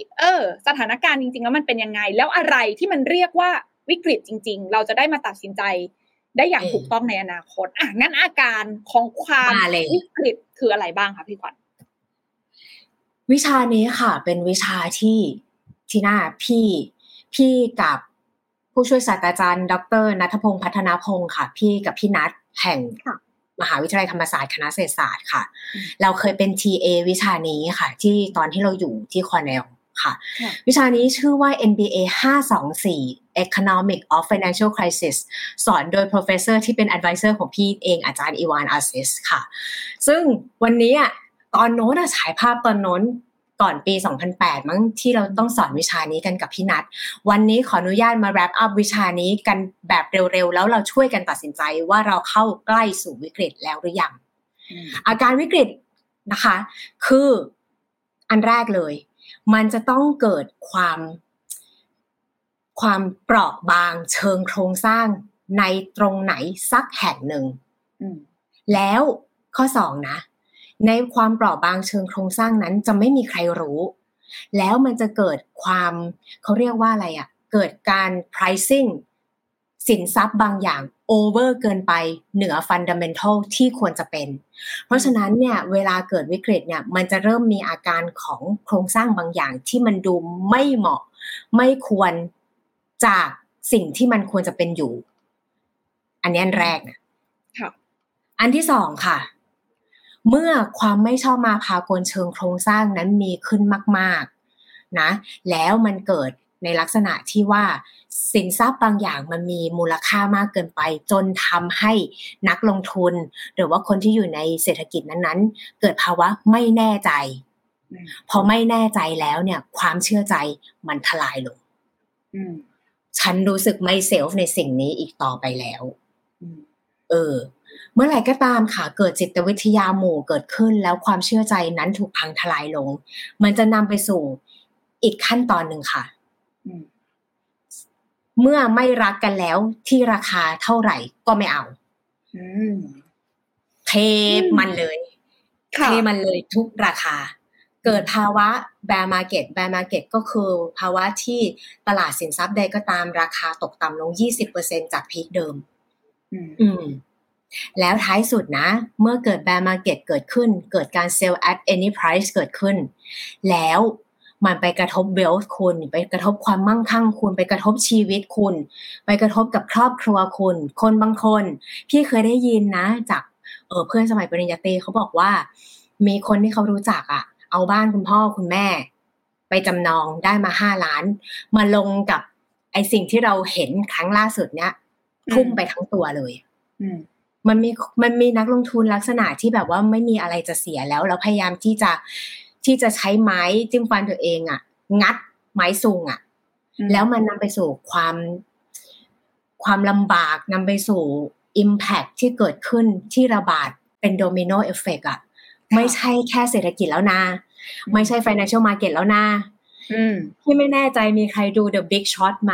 สถานการณ์จริงๆแล้วมันเป็นยังไงแล้วอะไรที่มันเรียกว่าวิกฤตจริงๆเราจะได้มาตัดสินใจได้อย่างถูกต้องในอนาคตอ่ะงั้นอาการของความวิกฤตคืออะไรบ้างคะพี่ขวัญวิชานี้ค่ะเป็นวิชาที่หน้าพี่กับผู้ช่วยศาสตราจารย์ดร.ณัฐพงษ์พัฒนาพงษ์ค่ะพี่กับพี่นัทแห่งมหาวิทยาลัยธรรมศาสตร์คณะเศรษฐศาสตร์ค่ะเราเคยเป็น TA วิชานี้ค่ะที่ตอนที่เราอยู่ที่Cornellค่ะวิชานี้ชื่อว่า MBA 524 Economic of Financial Crisis สอนโดย Professor ที่เป็น Advisor ของพี่เองอาจารย์อีวานอาซิสค่ะซึ่งวันนี้อ่ะตอนโน้นฉายภาพตอนโน้นก่อนปี2008มั้งที่เราต้องสอนวิชานี้กันกับพี่นัทวันนี้ขออนุญาตมา wrap up วิชานี้กันแบบเร็วๆแล้วเราช่วยกันตัดสินใจว่าเราเข้าใกล้สู่วิกฤตแล้วหรือยังอาการวิกฤตนะคะคืออันแรกเลยมันจะต้องเกิดความเปราะบางเชิงโครงสร้างในตรงไหนสักแห่งหนึ่งแล้วข้อ2นะในความเปราะบางเชิงโครงสร้างนั้นจะไม่มีใครรู้แล้วมันจะเกิดความเขาเรียกว่าอะไรอ่ะเกิดการ pricing สินทรัพย์บางอย่างโอเวอร์เกินไปเหนือ fundamental ที่ควรจะเป็นเพราะฉะนั้นเนี่ยเวลาเกิดวิกฤตเนี่ยมันจะเริ่มมีอาการของโครงสร้างบางอย่างที่มันดูไม่เหมาะไม่ควรจากสิ่งที่มันควรจะเป็นอยู่อันนี้อันแรกนะอันที่ 2ค่ะ เมื่อความไม่ชอบมาพากลเชิงโครงสร้างนั้นมีขึ้นมากๆนะแล้วมันเกิดในลักษณะที่ว่าสินทรัพย์บางอย่างมันมีมูลค่ามากเกินไปจนทำให้นักลงทุนหรือว่าคนที่อยู่ในเศรษฐกิจนั้นๆเกิดภาวะไม่แน่ใจพอไม่แน่ใจแล้วเนี่ยความเชื่อใจมันทลายลงฉันรู้สึกไม่เซลฟ์ในสิ่งนี้อีกต่อไปแล้วเมื่อไหร่ก็ตามค่ะเกิดจิตวิทยาหมู่เกิดขึ้นแล้วความเชื่อใจนั้นถูกพังทลายลงมันจะนำไปสู่อีกขั้นตอนหนึ่งค่ะเมื่อไม่รักกันแล้วที่ราคาเท่าไหร่ก็ไม่เอาเทมันเลยเทมันเลยทุกราคาเกิดภาวะ bear market bear market ก็คือภาวะที่ตลาดสินทรัพย์ใดก็ตามราคาตกต่ำลง 20% จากพีคเดิมแล้วท้ายสุดนะเมื่อเกิด bear market เกิดขึ้นเกิดการ sell at any price เกิดขึ้นแล้วมันไปกระทบ wealth คุณไปกระทบความมั่งคั่งคุณไปกระทบชีวิตคุณไปกระทบกับครอบครัวคุณคนบางคนพี่เคยได้ยินนะจากเพื่อนสมัยปริญญาตรีเขาบอกว่ามีคนที่เขารู้จักอ่ะเอาบ้านคุณพ่อคุณแม่ไปจำนองได้มา5 ล้านมาลงกับไอ้สิ่งที่เราเห็นครั้งล่าสุดเนี้ยทุ่มไปทั้งตัวเลยมันมีนักลงทุนลักษณะที่แบบว่าไม่มีอะไรจะเสียแล้วแล้วพยายามที่จะใช้ไม้จิ้มฟันตัวเองอ่ะงัดไม้สูงอ่ะแล้วมันนำไปสู่ความลำบากนำไปสู่ impact ที่เกิดขึ้นที่ระบาดเป็น domino effect อ่ะไม่ใช่แค่เศรษฐกิจแล้วนะไม่ใช่ financial market แล้วนะพี่ไม่แน่ใจมีใครดู The Big Short ไหม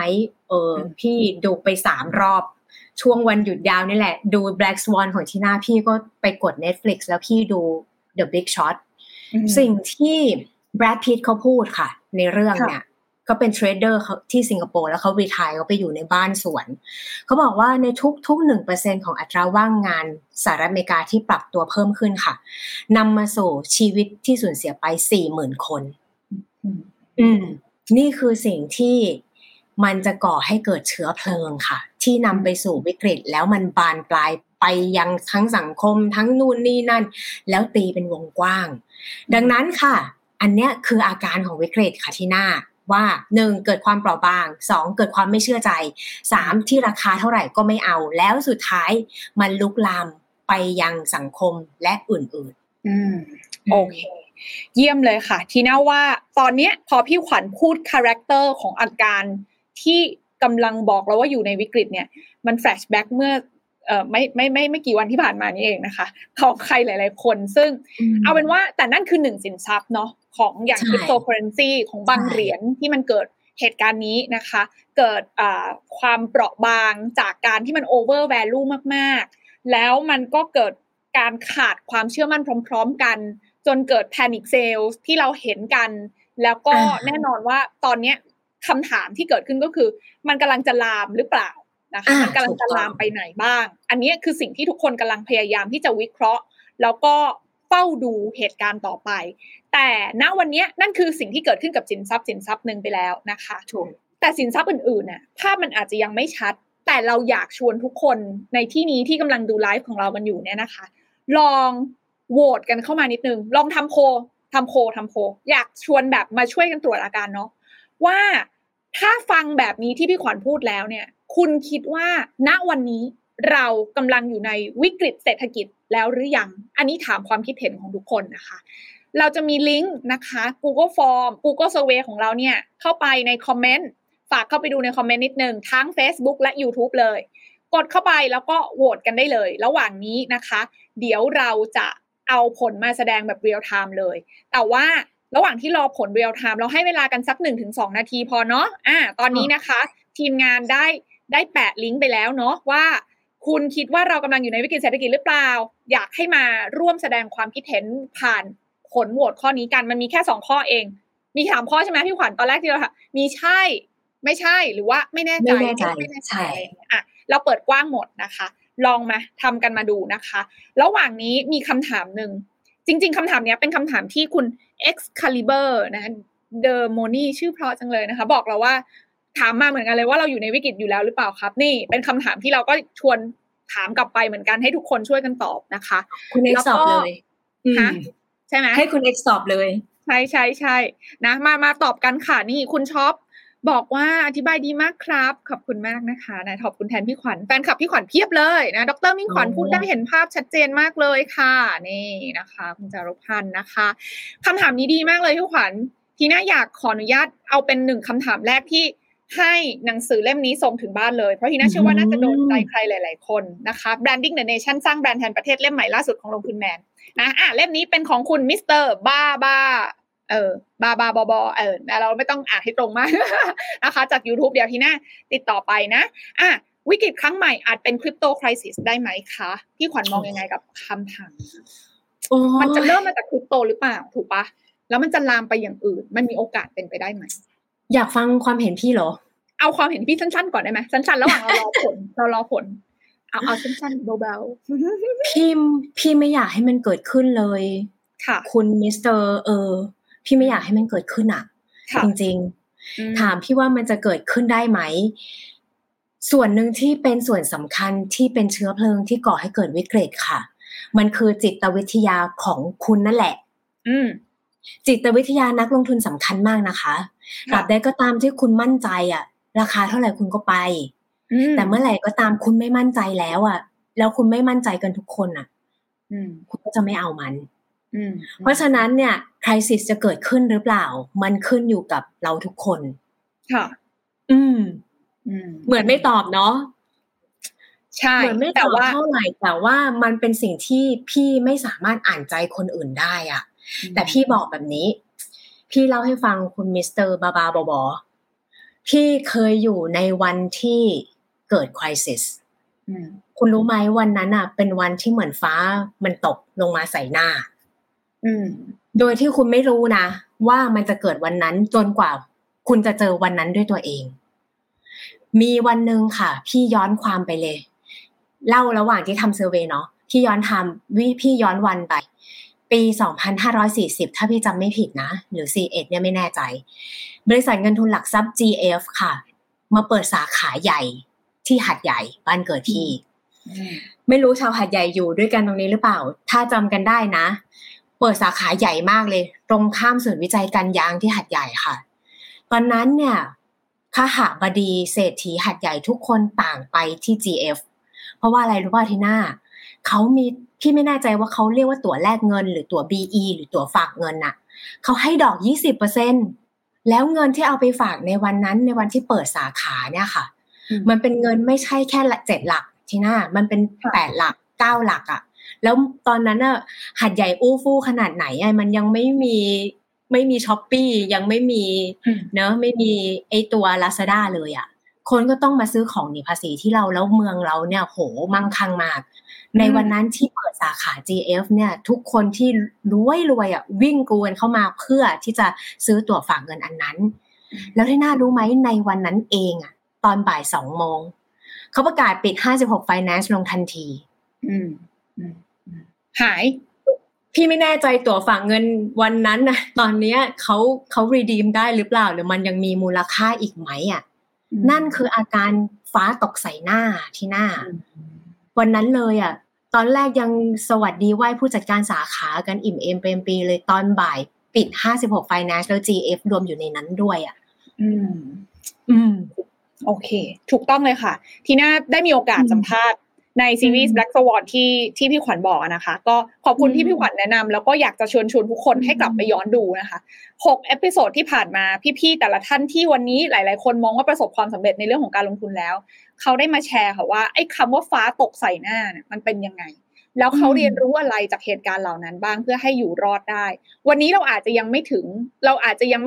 พี่ดูไป3 รอบช่วงวันหยุดยาวนี่แหละดู Black Swan ของที่หน้าพี่ก็ไปกด Netflix แล้วพี่ดู The Big Short สิ่งที่ Brad Pitt เขาพูดค่ะในเรื่องเนี่ยเขาเป็นเทรดเดอร์ที่สิงคโปร์แล้วเขารีไทร์เขาไปอยู่ในบ้านสวนเขาบอกว่าในทุก 1% ของอัตราว่างงานสหรัฐอเมริกาที่ปรับตัวเพิ่มขึ้นค่ะนำมาสู่ชีวิตที่สูญเสียไป 40,000 คนนี่คือสิ่งที่มันจะก่อให้เกิดเชื้อเพลิงค่ะที่นำไปสู่วิกฤตแล้วมันบานปลายไปยังทั้งสังคมทั้งนู่นนี่นั่นแล้วตีเป็นวงกว้างดังนั้นค่ะอันเนี้ยคืออาการของวิกฤตค่ะที่หน้าว่า1เกิดความเปราะบาง2เกิดความไม่เชื่อใจ3ที่ราคาเท่าไหร่ก็ไม่เอาแล้วสุดท้ายมันลุกลามไปยังสังคมและอื่นๆโอเคเยี่ยมเลยค่ะที่น่าว่าตอนเนี้ยพอพี่ขวัญพูดคาแรคเตอร์ของอาการที่กำลังบอกเราว่าอยู่ในวิกฤตเนี่ยมันแฟลชแบ็กเมื่อไม่กี่วันที่ผ่านมานี้เองนะคะของใครหลายๆคนซึ่งเอาเป็นว่าแต่นั่นคือ1สินทรัพย์เนาะของอย่างคริปโตเคอเรนซีของบางเหรียญที่มันเกิดเหตุการณ์นี้นะคะเกิดความเปราะบางจากการที่มันโอเวอร์แวลูมากๆแล้วมันก็เกิดการขาดความเชื่อมั่นพร้อมๆกันจนเกิดแพนิคเซลส์ที่เราเห็นกันแล้วก็แน่นอนว่าตอนนี้คำถามที่เกิดขึ้นก็คือมันกำลังจะลามหรือเปล่านะคะมันกำลังจะลามไปไหนบ้างอันนี้คือสิ่งที่ทุกคนกำลังพยายามที่จะวิเคราะห์แล้วก็เฝ้าดูเหตุการณ์ต่อไปแต่ณวันนี้นั่นคือสิ่งที่เกิดขึ้นกับสินทรัพย์หนึ่งไปแล้วนะคะแต่สินทรัพย์อื่นๆน่ะภาพมันอาจจะยังไม่ชัดแต่เราอยากชวนทุกคนในที่นี้ที่กำลังดูไลฟ์ของเรามันอยู่เนี่ยนะคะลองโหวตกันเข้ามานิดนึงลองทำโพอยากชวนแบบมาช่วยกันตรวจอาการเนาะว่าถ้าฟังแบบนี้ที่พี่ขวัญพูดแล้วเนี่ยคุณคิดว่าณวันนี้เรากำลังอยู่ในวิกฤตเศรษฐกิจแล้วหรือยังอันนี้ถามความคิดเห็นของทุกคนนะคะเราจะมีลิงก์นะคะ Google Form Google Survey ของเราเนี่ยเข้าไปในคอมเมนต์ฝากเข้าไปดูในคอมเมนต์นิดนึงทั้ง Facebook และ YouTube เลยกดเข้าไปแล้วก็โหวตกันได้เลยระหว่างนี้นะคะเดี๋ยวเราจะเอาผลมาแสดงแบบเรียลไทม์เลยแต่ว่าระหว่างที่รอผลเรียลไทม์เราให้เวลากันสัก 1-2 นาทีพอเนาะตอนนี้นะคะทีมงานได้แปะลิงก์ไปแล้วเนาะว่าคุณคิดว่าเรากำลังอยู่ในวิกฤตเศรษฐกิจหรือเปล่าอยากให้มาร่วมแสดงความคิดเห็นผ่านผลโหวตข้อนี้กันมันมีแค่2ข้อเองมี3ข้อใช่ไหมพี่ขวัญตอนแรกที่เรามีใช่ไม่ใช่หรือว่าไม่แน่ใจอ่ะเราเปิดกว้างหมดนะคะลองมาทำกันมาดูนะคะระหว่างนี้มีคำถามหนึ่งจริงๆคำถามนี้เป็นคำถามที่คุณ Excalibur นะเดอโมนี่ชื่อเพราะจังเลยนะคะบอกเราว่าถามมาเหมือนกันเลยว่าเราอยู่ในวิกฤตอยู่แล้วหรือเปล่าครับนี่เป็นคำถามที่เราก็ชวนถามกลับไปเหมือนกันให้ทุกคนช่วยกันตอบนะคะคุณเอกตอบเลย นะใช่ไหมให้คุณเอกสอบเลยใช่ใช่ใช่นะมาตอบกันค่ะนี่คุณช็อปบอกว่าอธิบายดีมากครับขอบคุณมากนะคะนะขอบคุณแทนพี่ขวัญแฟนคลับพี่ขวัญเพียบเลยนะดร.มิ่งขวัญพูดได้เห็นภาพชัดเจนมากเลยค่ะนี่นะคะคุณจารุพันธ์นะคะคำถามนี้ดีมากเลยพี่ขวัญทีนี้อยากขออนุญาตเอาเป็นหนึ่งคำถามแรกที่ให้หนังสือเล่มนี้ส่งถึงบ้านเลยเพราะทีน่าเชื่อว่าน่าจะโดนใจใครหลายๆคนนะคะ Branding the Nation สร้างแบรนด์แทนประเทศเล่มใหม่ล่าสุดของลงทุนแมนนะอ่ะเล่มนี้เป็นของคุณมิสเตอร์บ้าบอเราไม่ต้องอ่านให้ตรงมาก นะคะจาก YouTube เดี๋ยวทีน่าติดต่อไปนะอ่ะวิกฤตครั้งใหม่อาจเป็นคริปโตไครซิสได้ไหมคะพี่ขวัญมองยังไงกับคำถามมันจะเริ่มมาจากคริปโตหรือเปล่าถูกปะแล้วมันจะลามไปอย่างอื่นมันมีโอกาสเป็นไปได้ไหมอยากฟังความเห็นพี่เหรอเอาความเห็นพี่สั้นๆก่อนได้ไหมสั้นๆระหว่างเรารอผลเอาสั้นๆเบาๆพี่ไม่อยากให้มันเกิดขึ้นเลยค่ะคุณมิสเตอร์พี่ไม่อยากให้มันเกิดขึ้นอ่ะจริงๆถามพี่ว่ามันจะเกิดขึ้นได้ไหมส่วนหนึ่งที่เป็นส่วนสำคัญที่เป็นเชื้อเพลิงที่ก่อให้เกิดวิกฤตค่ะมันคือจิตวิทยาของคุณนั่นแหละจิตวิทยานักลงทุนสำคัญมากนะคะตราบใดก็ตามที่คุณมั่นใจอะราคาเท่าไหร่คุณก็ไปแต่เมื่อไหร่ก็ตามคุณไม่มั่นใจแล้วอะแล้วคุณไม่มั่นใจกันทุกคนอะคุณก็จะไม่เอามันเพราะฉะนั้นเนี่ยไครซิสจะเกิดขึ้นหรือเปล่ามันขึ้นอยู่กับเราทุกคนค่ะเหมือนไม่ตอบเนาะใช่เหมือนไม่ตอบเท่าไหร่แต่ว่ามันเป็นสิ่งที่พี่ไม่สามารถอ่านใจคนอื่นได้อะแต่พี่บอกแบบนี้พี่เล่าให้ฟังคุณมิสเตอร์บาบอพี่เคยอยู่ในวันที่เกิดไครซิสคุณรู้ไหมวันนั้นอ่ะเป็นวันที่เหมือนฟ้ามันตกลงมาใส่หน้าโดยที่คุณไม่รู้นะว่ามันจะเกิดวันนั้นจนกว่าคุณจะเจอวันนั้นด้วยตัวเองมีวันนึงค่ะพี่ย้อนความไปเลยเล่าระหว่างที่ทำเซอร์เวย์เนาะพี่ย้อนวันไปปี2540ถ้าพี่จำไม่ผิดนะหรือ41เนี่ยไม่แน่ใจบริษัทเงินทุนหลักทรัพย์ GF ค่ะมาเปิดสาขาใหญ่ที่หาดใหญ่บ้านเกิดพี่ไม่รู้ชาวหาดใหญ่อยู่ด้วยกันตรงนี้หรือเปล่าถ้าจำกันได้นะเปิดสาขาใหญ่มากเลยตรงข้ามศูนย์วิจัยการยางที่หาดใหญ่ค่ะตอนนั้นเนี่ยคหบดีเศรษฐีหาดใหญ่ทุกคนต่างไปที่ GF เพราะว่าอะไรรู้ป่ะทีน่าเขามีพี่ไม่แน่ใจว่าเขาเรียกว่าตั๋วแลกเงินหรือตั๋ว BE หรือตั๋วฝากเงินน่ะเขาให้ดอก 20% แล้วเงินที่เอาไปฝากในวันนั้นในวันที่เปิดสาขาเนี่ยค่ะมันเป็นเงินไม่ใช่แค่7หลักทีน่ามันเป็น8หลัก9หลักอ่ะแล้วตอนนั้นน่ะหาดใหญ่อู้ฟู่ขนาดไหนมันยังไม่มี Shopee ยังไม่มีเนอะไม่มีไอ้ตัว Lazada เลยอ่ะคนก็ต้องมาซื้อของหนีภาษีที่เราแล้วเมืองเราเนี่ยโหมั่งคั่งมากในวันนั้นที่เปิดสาขา GF เนี่ยทุกคนที่รวยอ่ะวิ่งกรูกันเข้ามาเพื่อที่จะซื้อตั๋วฝากเงินอันนั้นแล้วที่น่ารู้ไหมในวันนั้นเองอ่ะตอนบ่าย 2 โมงเขาประกาศปิด56 Finance ลงทันทีหายพี่ไม่แน่ใจตั๋วฝากเงินวันนั้นนะตอนเนี้ยเขารีดีมได้หรือเปล่าหรือมันยังมีมูลค่าอีกไหมอ่ะนั่นคืออาการฟ้าตกใส่หน้าที่หน้าวันนั้นเลยอ่ะตอนแรกยังสวัสดีไหว้ผู้จัดการสาขากันอิ่มเอมเปรมปรีเลยตอนบ่ายปิด56 Finance แล้ว GF รวมอยู่ในนั้นด้วยอ่ะโอเคถูกต้องเลยค่ะทีน่าได้มีโอกาสสัมภาษณ์ในซีรีส์ Black Swan ที่พี่ขวัญบอกนะคะก็ขอบคุณที่พี่ขวัญแนะนำแล้วก็อยากจะชวนทุกคนให้กลับไปย้อนดูนะคะ6เอพิโซดที่ผ่านมาพี่ๆแต่ละท่านที่วันนี้หลายๆคนมองว่าประสบความสำเร็จในเรื่องของการลงทุนแล้วเขาได้มาแชร์ค่ะว่าไอ้คำว่าฟ้าตกใส่หน้าเนี่ยมันเป็นยังไงแล้วเขาเรียนรู้อะไรจากเหตุการณ์เหล่านั้นบ้างเพื่อให้อยู่รอดได้วันนี้เราอาจจะยังไม่ไ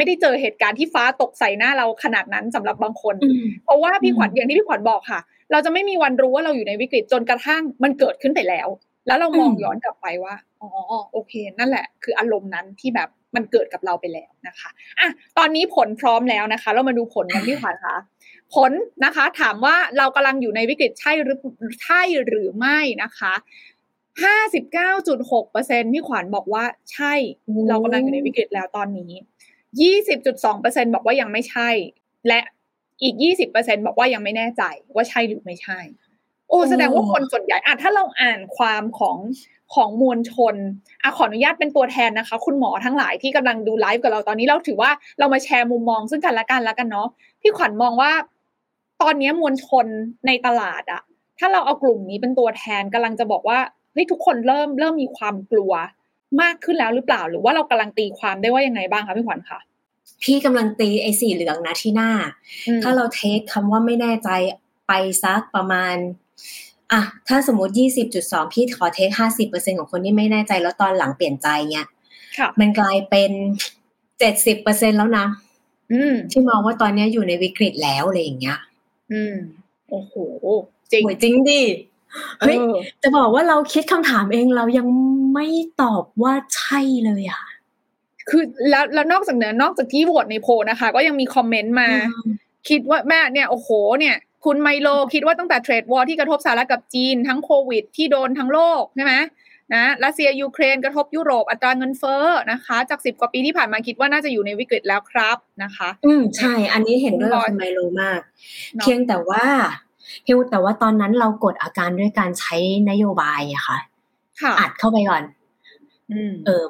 ด้เจอเหตุการณ์ที่ฟ้าตกใส่หน้าเราขนาดนั้นสำหรับบางคนเพราะว่าพี่ขวัญอย่างที่พี่ขวัญบอกค่ะเราจะไม่มีวันรู้ว่าเราอยู่ในวิกฤตจนกระทั่งมันเกิดขึ้นไปแล้วเรามองย้อนกลับไปว่าอ๋อโอเคนั่นแหละคืออารมณ์นั้นที่แบบมันเกิดกับเราไปแล้วนะคะอ่ะตอนนี้ผลพร้อมแล้วนะคะเรามาดูผลกันพี่ขวัญค่ะผลนะคะถามว่าเรากำลังอยู่ในวิกฤตใช่หรือไม่นะคะ59.6% พี่ขวัญบอกว่าใช่เรากำลังอยู่ในวิกฤตแล้วตอนนี้ 20.2% บอกว่ายังไม่ใช่และอีก 20% บอกว่ายังไม่แน่ใจว่าใช่หรือไม่ใช่ โอ้แสดงว่าคนส่วนใหญ่อ่ะถ้าเราอ่านความของมวลชนอ่ะขออนุญาตเป็นตัวแทนนะคะคุณหมอทั้งหลายที่กำลังดูไลฟ์กับเราตอนนี้เราถือว่าเรามาแชร์มุมมองซึ่งกันและกันเนาะพี่ขวัญมองว่าตอนนี้มวลชนในตลาดอ่ะถ้าเราเอากลุ่มนี้เป็นตัวแทนกำลังจะบอกว่าเฮ้ยทุกคนเริ่มมีความกลัวมากขึ้นแล้วหรือเปล่าหรือว่าเรากำลังตีความได้ว่ายังไงบ้างคะพี่ขวัญคะพี่กำลังตีไอ้สีเหลืองนะที่หน้าถ้าเราเทคคำว่าไม่แน่ใจไปสักประมาณอ่ะถ้าสมมติ 20.2 พี่ขอเทค 50% ของคนที่ไม่แน่ใจแล้วตอนหลังเปลี่ยนใจเงี้ยมันกลายเป็น 70% แล้วนะที่มองว่าตอนนี้อยู่ในวิกฤตแล้วอะไรอย่างเงี้ยโอ้โหจริงจริงดิเฮ้ยจะบอกว่าเราคิดคำถามเองเรายังไม่ตอบว่าใช่เลยอ่ะคือแล้วนอกจากที่โหวตในโพลนะคะก็ยังมีคอมเมนต์มาคิดว่าแม่เนี่ยโอ้โหเนี่ยคุณไมโลคิดว่าตั้งแต่เทรดวอร์ที่กระทบสหรัฐกับจีนทั้งโควิดที่โดนทั้งโลกใช่ไหมนะรัสเซียยูเครนกระทบยุโรปอัตราเงินเฟ้อนะคะจาก10กว่าปีที่ผ่านมาคิดว่าน่าจะอยู่ในวิกฤตแล้วครับนะคะใช่อันนี้เห็นด้วยกับคุณไมโลมากเพียงแต่ว่าตอนนั้นเรากดอาการด้วยการใช้นโยบายอะค่ะอัดเข้าไปก่อน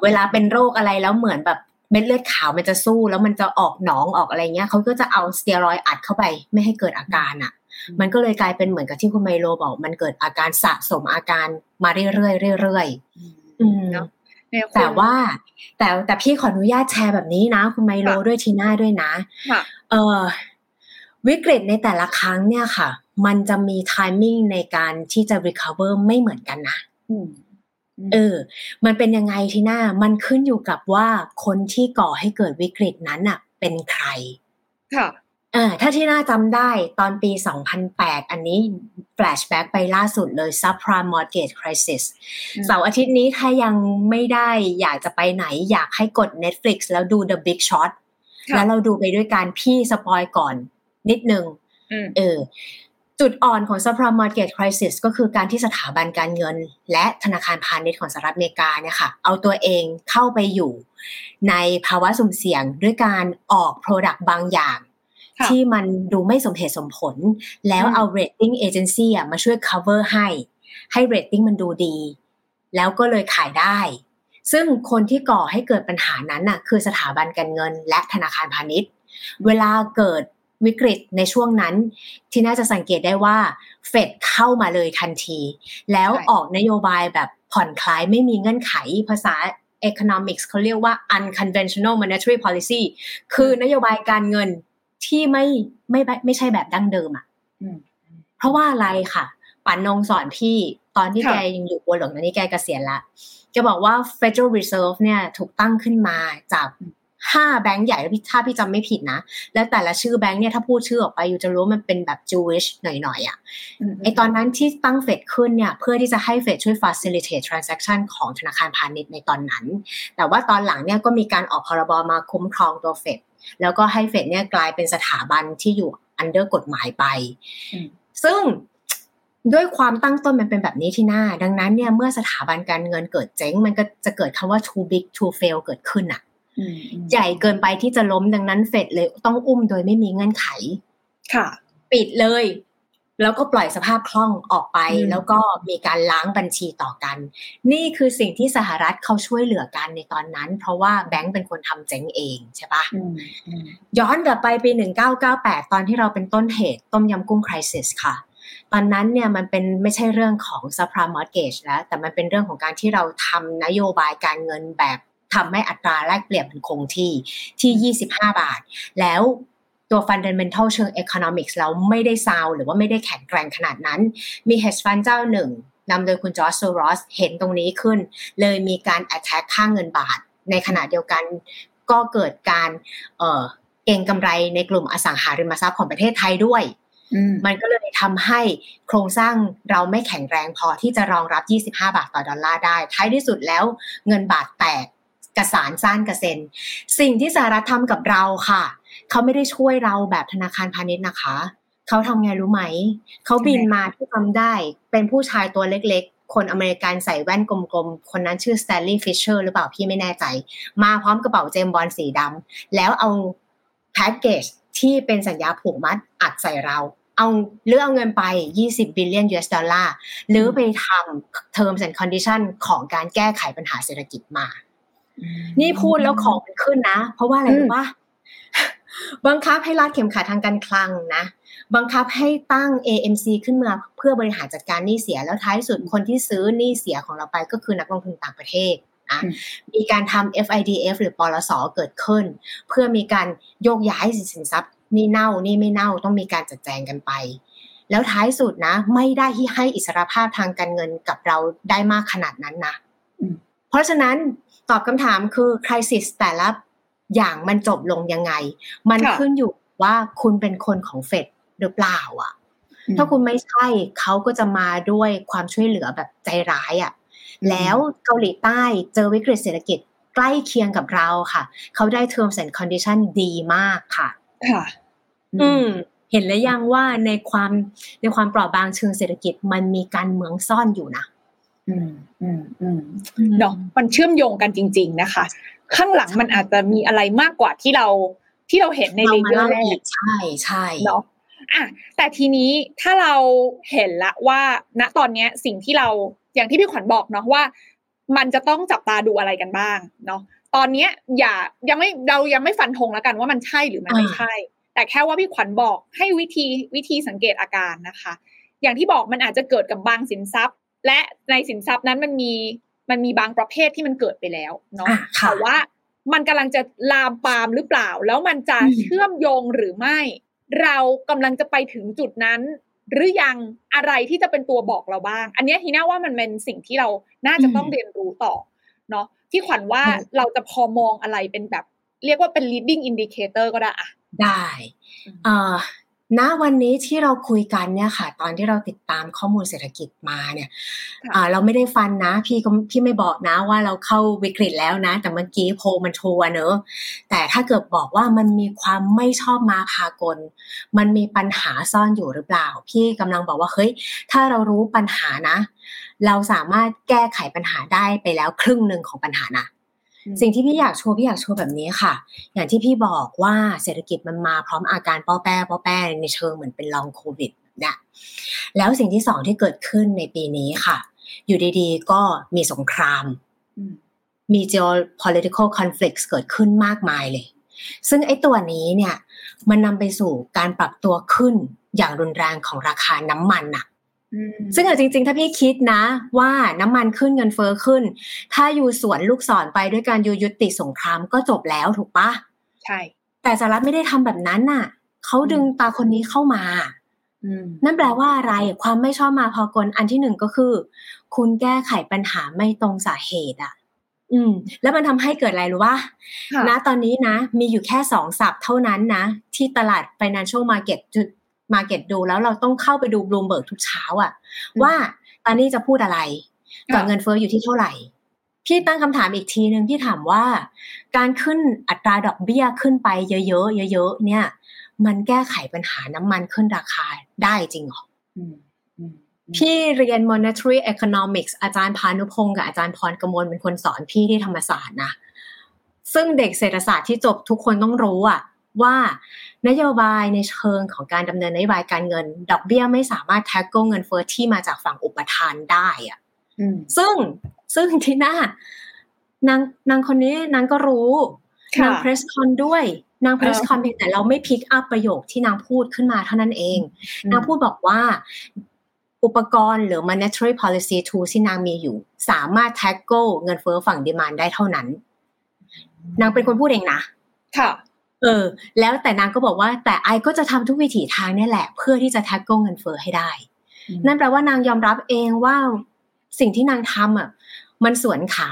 เวลาเป็นโรคอะไรแล้วเหมือนแบบเม็ดเลือดขาวมันจะสู้แล้วมันจะออกหนองออกอะไรเงี้ยเขาก็จะเอาสเตียรอยด์อัดเข้าไปไม่ให้เกิดอาการอ่ะมันก็เลยกลายเป็นเหมือนกับที่คุณไมโลบอกมันเกิดอาการสะสมอาการมาเรื่อยๆเรื่อยๆเนาะแต่พี่ขออนุญาตแชร์แบบนี้นะคุณไมโลด้วยทีหน้าด้วยนะวิกฤตในแต่ละครั้งเนี่ยค่ะมันจะมีไทมิ่งในการที่จะ recover ไม่เหมือนกันนะมันเป็นยังไงทีหน้ามันขึ้นอยู่กับว่าคนที่ก่อให้เกิดวิกฤตนั้นน่ะเป็นใครค่ะถ้าที่น่าจำได้ตอนปี 2008 อันนี้แฟลชแบ็กไปล่าสุดเลยซับไพรม์มอร์เกจไครซิสเสาร์อาทิตย์นี้ถ้ายังไม่ได้อยากจะไปไหนอยากให้กด Netflix แล้วดู The Big Short แล้วเราดูไปด้วยกันพี่สปอยก่อนนิดนึงจุดอ่อนของ subprime mortgage crisis ก็คือการที่สถาบันการเงินและธนาคารพาณิชย์ของสหรัฐอเมริกาเนี่ยค่ะเอาตัวเองเข้าไปอยู่ในภาวะสุ่มเสี่ยงด้วยการออก product บางอย่างที่มันดูไม่สมเหตุสมผลแล้วเอา rating agency มาช่วย cover ให้ rating มันดูดีแล้วก็เลยขายได้ซึ่งคนที่ก่อให้เกิดปัญหานั้นน่ะคือสถาบันการเงินและธนาคารพาณิชย์เวลาเกิดวิกฤตในช่วงนั้นที่น่าจะสังเกตได้ว่าเฟดเข้ามาเลยทันทีแล้วออกนโยบายแบบผ่อนคลายไม่มีเงื่อนไขภาษา economics เขาเรียกว่า unconventional monetary policy คือนโยบายการเงินที่ไม่ใช่แบบดั้งเดิมอ่ะเพราะว่าอะไรค่ะป่านนงสอนพี่ตอนที่แกยังอยู่บัวหลวงตอนนี้แกเกษียณละจะบอกว่า Federal Reserve เนี่ยถูกตั้งขึ้นมาจาก5แบงค์ใหญ่แล้วถ้าพี่จำไม่ผิดนะแล้วแต่ละชื่อแบงค์เนี่ยถ้าพูดชื่อออกไปอยู่จะรู้ว่ามันเป็นแบบ Jewish หน่อยๆอ่ะไอ้ตอนนั้นที่ตั้งเฟดขึ้นเนี่ยเพื่อที่จะให้เฟดช่วย facilitate transaction ของธนาคารพาณิชย์ในตอนนั้นแต่ว่าตอนหลังเนี่ยก็มีการออกพรบมาคุ้มครองตัวเฟดแล้วก็ให้เฟดเนี่ยกลายเป็นสถาบันที่อยู่ under กฎหมายไปซึ่งด้วยความตั้งต้นมันเป็นแบบนี้ที่หน้าดังนั้นเนี่ยเมื่อสถาบันการเงินเกิดเจ๊งมันก็จะเกิดคำว่า too big to fail เกิดขึ้นอ่ะใหญ่เกินไปที่จะล้มดังนั้นเฟดเลยต้องอุ้มโดยไม่มีเงื่อนไขค่ะปิดเลยแล้วก็ปล่อยสภาพคล่องออกไปแล้วก็มีการล้างบัญชีต่อกันนี่คือสิ่งที่สหรัฐเขาช่วยเหลือกันในตอนนั้นเพราะว่าแบงก์เป็นคนทำเจ๊งเองใช่ปะย้อนกลับไปปี1998ตอนที่เราเป็นต้นเหตุต้มยำกุ้งไครซิสค่ะตอนนั้นเนี่ยมันเป็นไม่ใช่เรื่องของซับไพรม์มอร์เกจแล้วแต่มันเป็นเรื่องของการที่เราทำนโยบายการเงินแบบทำให้อัตราแลกเปลี่ยนมันคงที่25บาทแล้วตัว fundamental เชิง economics เราไม่ได้ซาวหรือว่าไม่ได้แข็งแกร่งขนาดนั้นมี hedge fund เจ้าหนึ่งนำโดยคุณจอร์จโซรอสเห็นตรงนี้ขึ้นเลยมีการ attack ค่าเงินบาทในขณะเดียวกันก็เกิดการเก็งกำไรในกลุ่มอสังหาริมทรัพย์ของประเทศไทยด้วยมันก็เลยทำให้โครงสร้างเราไม่แข็งแรงพอที่จะรองรับ25บาทต่อดอลลาร์ได้ท้ายที่สุดแล้วเงินบาทแตกกระสานซ่านกระเซ็นสิ่งที่สหรัฐทำกับเราค่ะเขาไม่ได้ช่วยเราแบบธนาคารพาณิชย์นะคะเขาทำไงรู้ไหมเขาบินมาที่ทำได้เป็นผู้ชายตัวเล็กๆคนอเมริกันใส่แว่นกลมๆคนนั้นชื่อสแตนลีย์ฟิชเชอร์หรือเปล่าพี่ไม่แน่ใจมาพร้อมกระเป๋าเจมส์บอนด์สีดำแล้วเอาแพ็กเกจที่เป็นสัญญาผูกมัดอัดใส่เรา เอาเงินไป$20 billionหรือไปทำ terms and condition ของการแก้ไขปัญหาเศรษฐกิจมานี่พูดแล้วของมันขึ้นนะเพราะว่าอะไรรู้ป่ะบังคับให้รัดเข็มขัดทางการคลังนะบังคับให้ตั้ง AMC ขึ้นมาเพื่อบริหารจัดการหนี้เสียแล้วท้ายสุดคนที่ซื้อหนี้เสียของเราไปก็คือนักลงทุนต่างประเทศนะมีการทำ FIDF หรือปลส.เกิดขึ้นเพื่อมีการโยกย้ายสินทรัพย์นี่เน่านี่ไม่เน่าต้องมีการจัดแจงกันไปแล้วท้ายสุดนะไม่ได้ให้อิสรภาพทางการเงินกับเราได้มากขนาดนั้นนะเพราะฉะนั้นตอบคำถามคือ crisis แต่ละอย่างมันจบลงยังไงมันขึ้นอยู่ว่าคุณเป็นคนของเฟดหรือเปล่าอ่ะถ้าคุณไม่ใช่เขาก็จะมาด้วยความช่วยเหลือแบบใจร้ายอ่ะแล้วเกาหลีใต้เจอวิกฤตเศรษฐกิจใกล้เคียงกับเราค่ะเขาได้ terms and condition ดีมากค่ะค่ะเห็นแล้วยังว่าในความเปราะบางเชิงเศรษฐกิจมันมีการเมืองซ่อนอยู่นะเนาะมันเชื่อมโยงกันจริงๆนะคะข้างหลังมันอาจจะมีอะไรมากกว่าที่เราเห็นในเลเยอร์แรกใช่ใช่เนาะอ่ะแต่ทีนี้ถ้าเราเห็นละว่าณตอนนี้สิ่งที่เราอย่างที่พี่ขวัญบอกเนาะว่ามันจะต้องจับตาดูอะไรกันบ้างเนาะตอนนี้เรายังไม่ฟันธงแล้วกันว่ามันใช่หรือมันไม่ใช่แต่แค่ว่าพี่ขวัญบอกให้วิธีสังเกตอาการนะคะอย่างที่บอกมันอาจจะเกิดกับบางสินทรัพย์และในสินทรัพย์นั้นมันมีบางประเภทที่มันเกิดไปแล้วเนาะแต่ว่ามันกำลังจะลามปามหรือเปล่าแล้วมันจะเชื่อมโยงหรือไม่เรากำลังจะไปถึงจุดนั้นหรือยังอะไรที่จะเป็นตัวบอกเราบ้างอันนี้ทีน่าว่ามันเป็นสิ่งที่เราน่าจะต้องเรียนรู้ต่อเนาะที่ขวัญว่าเราจะพอมองอะไรเป็นแบบเรียกว่าเป็น leading indicator ก็ได้อะได้ณวันนี้ที่เราคุยกันเนี่ยค่ะตอนที่เราติดตามข้อมูลเศรษฐกิจมาเนี่ยเราไม่ได้ฟันนะพี่ไม่บอกนะว่าเราเข้าวิกฤตแล้วนะแต่เมื่อกี้โพลมันโชว์เนอะแต่ถ้าเกิดบอกว่ามันมีความไม่ชอบมาพากลมันมีปัญหาซ่อนอยู่หรือเปล่าพี่กำลังบอกว่าเฮ้ยถ้าเรารู้ปัญหานะเราสามารถแก้ไขปัญหาได้ไปแล้วครึ่งนึงของปัญหานะสิ่งที่พี่อยากโชว์แบบนี้ค่ะอย่างที่พี่บอกว่าเศรษฐกิจมันมาพร้อมอาการป้อแป้ในเชิงเหมือนเป็นลองโควิดนะแล้วสิ่งที่สองที่เกิดขึ้นในปีนี้ค่ะอยู่ดีๆก็มีสงครามมี geopolitical conflicts เกิดขึ้นมากมายเลยซึ่งไอ้ตัวนี้เนี่ยมันนำไปสู่การปรับตัวขึ้นอย่างรุนแรงของราคาน้ำมันน่ะซึ่งจริงๆถ้าพี่คิดนะว่าน้ำมันขึ้นเงินเฟ้อขึ้นถ้าอยู่สวนลูกศรไปด้วยการยุติสงครามก็จบแล้วถูกปะใช่แต่สหรัฐไม่ได้ทำแบบนั้นน่ะเขาดึงตาคนนี้เข้ามานั่นแปลว่าอะไรความไม่ชอบมาพากลอันที่หนึ่งก็คือคุณแก้ไขปัญหาไม่ตรงสาเหตุอ่ะแล้วมันทำให้เกิดอะไรรู้ป่ะนะตอนนี้นะมีอยู่แค่2ศัพท์เท่านั้นนะที่ตลาด financial market market ดูแล้วเราต้องเข้าไปดู Bloomberg ทุกเช้าอ่ะว่าตอนนี้จะพูดอะไรต่อเงินเฟ้ออยู่ที่เท่าไหร่พี่ตั้งคำถามอีกทีนึงพี่ถามว่าการขึ้นอัตราดอกเบี้ยขึ้นไปเยอะๆเนี่ยมันแก้ไขปัญหาน้ำมันขึ้นราคาได้จริงหรอพี่เรียน Monetary Economics อาจารย์พานุพงศ์กับอาจารย์พรกมลเป็นคนสอนพี่ที่ธรรมศาสตร์นะซึ่งเด็กเศรษฐศาสตร์ที่จบทุกคนต้องรู้อ่ะว่านโยบายในเชิงของการดำเนินนโยบายการเงินดอกเบี้ยไม่สามารถแท็กเกิลเงินเฟ้อที่มาจากฝั่งอุปทานได้อ่ะซึ่งที่น่านางคนนี้นางก็รู้นางเพรสคอนด้วยนางเพรสคอนเพียงแต่เราไม่พิกอัพประโยคที่นางพูดขึ้นมาเท่านั้นเองนางพูดบอกว่าอุปกรณ์หรือ monetary policy tool ที่นางมีอยู่สามารถแท็กเกิลเงินเฟ้อฝั่งดีมานด์ได้เท่านั้นนางเป็นคนพูดเองนะค่ะแล้วแต่นางก็บอกว่าแต่ไอก็จะทำทุกวิถีทางนี่แหละเพื่อที่จะแท็กเกิลเงินเฟ้อให้ได้นั่นแปลว่านางยอมรับเองว่าสิ่งที่นางทำอ่ะมันสวนขา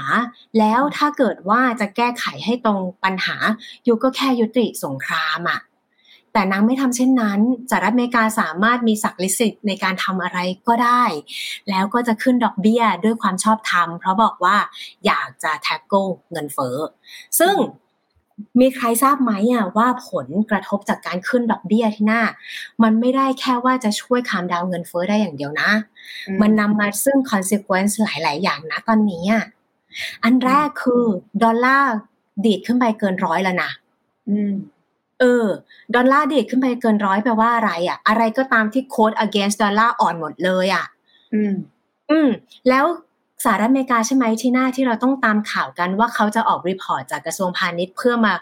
แล้วถ้าเกิดว่าจะแก้ไขให้ตรงปัญหาอยู่ก็แค่ยุติสงครามอ่ะแต่นางไม่ทำเช่นนั้นสหรัฐอเมริกาสามารถมีศักดิ์สิทธิ์ในการทำอะไรก็ได้แล้วก็จะขึ้นดอกเบี้ยด้วยความชอบธรรมเพราะบอกว่าอยากจะแท็กเกิลเงินเฟ้อซึ่งมีใครทราบไหมอ่ะว่าผลกระทบจากการขึ้นดอกเบี้ยที่น่ามันไม่ได้แค่ว่าจะช่วยคามดาวเงินเฟ้อได้อย่างเดียวนะมันนำมาซึ่ง consequence หลายๆอย่างนะตอนนี้อ่ะอันแรกคือดอลลาร์ดีดขึ้นไปเกิน100แล้วนะ ดอลลาร์ดิดขึ้นไปเกิน100แปลว่าอะไรอ่ะอะไรก็ตามที่โค้ด against ดอลลาร์อ่อนหมดเลยอ่ะแล้วสหรัฐอเมริกาใช่ไหมที่หน้าที่เราต้องตามข่าวกันว่าเขาจะออกรีพอร์ตจากกระทรวงพาณิชย์เพื่อมา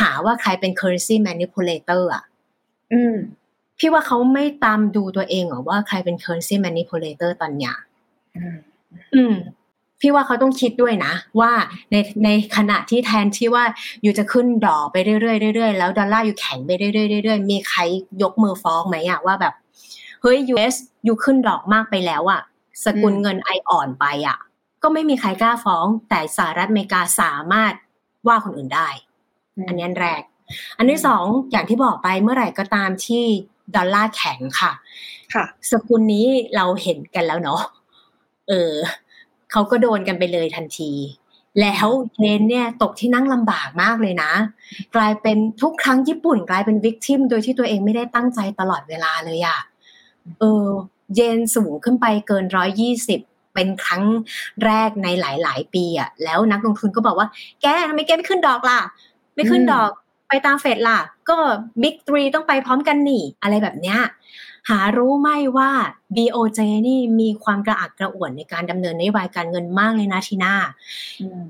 หาว่าใครเป็น currency manipulator อ่ะพี่ว่าเขาไม่ตามดูตัวเองหรอว่าใครเป็น currency manipulator ตอนเนี้ยพี่ว่าเขาต้องคิดด้วยนะว่าในขณะที่แทนที่ว่าอยู่จะขึ้นดอกไปเรื่อยๆเรื่อยๆแล้วดอลลาร์อยู่แข็งไปเรื่อยๆเรื่อยๆมีใครยกมือฟ้องไหมอ่ะว่าแบบเฮ้ย US อยู่ขึ้นดอกมากไปแล้วอ่ะสกุลเงินไออ่อนไปอ่ะก็ไม่มีใครกล้าฟ้องแต่สหรัฐอเมริกาสามารถว่าคนอื่นได้อันนี้แรกอันที่สองอย่างที่บอกไปเมื่อไหร่ก็ตามที่ดอลลาร์แข็งค่ะสกุลนี้เราเห็นกันแล้วเนาะเขาก็โดนกันไปเลยทันทีแล้วเยนเนี่ยตกที่นั่งลำบากมากเลยนะกลายเป็นทุกครั้งญี่ปุ่นกลายเป็นวิกทิมโดยที่ตัวเองไม่ได้ตั้งใจตลอดเวลาเลยอ่ะเยนสูงขึ้นไปเกิน120เป็นครั้งแรกในหลายๆปีอ่ะแล้วนักลงทุนก็บอกว่าแกทำไมแกไม่ขึ้นดอกล่ะไม่ขึ้นดอกไปตามเฟดล่ะก็บิ๊ก3ต้องไปพร้อมกันนี่อะไรแบบเนี้ยหารู้ไหมว่า BOJ นี่มีความกระอักกระอ่วนในการดำเนินนโยบายการเงินมากเลยนะทีน่า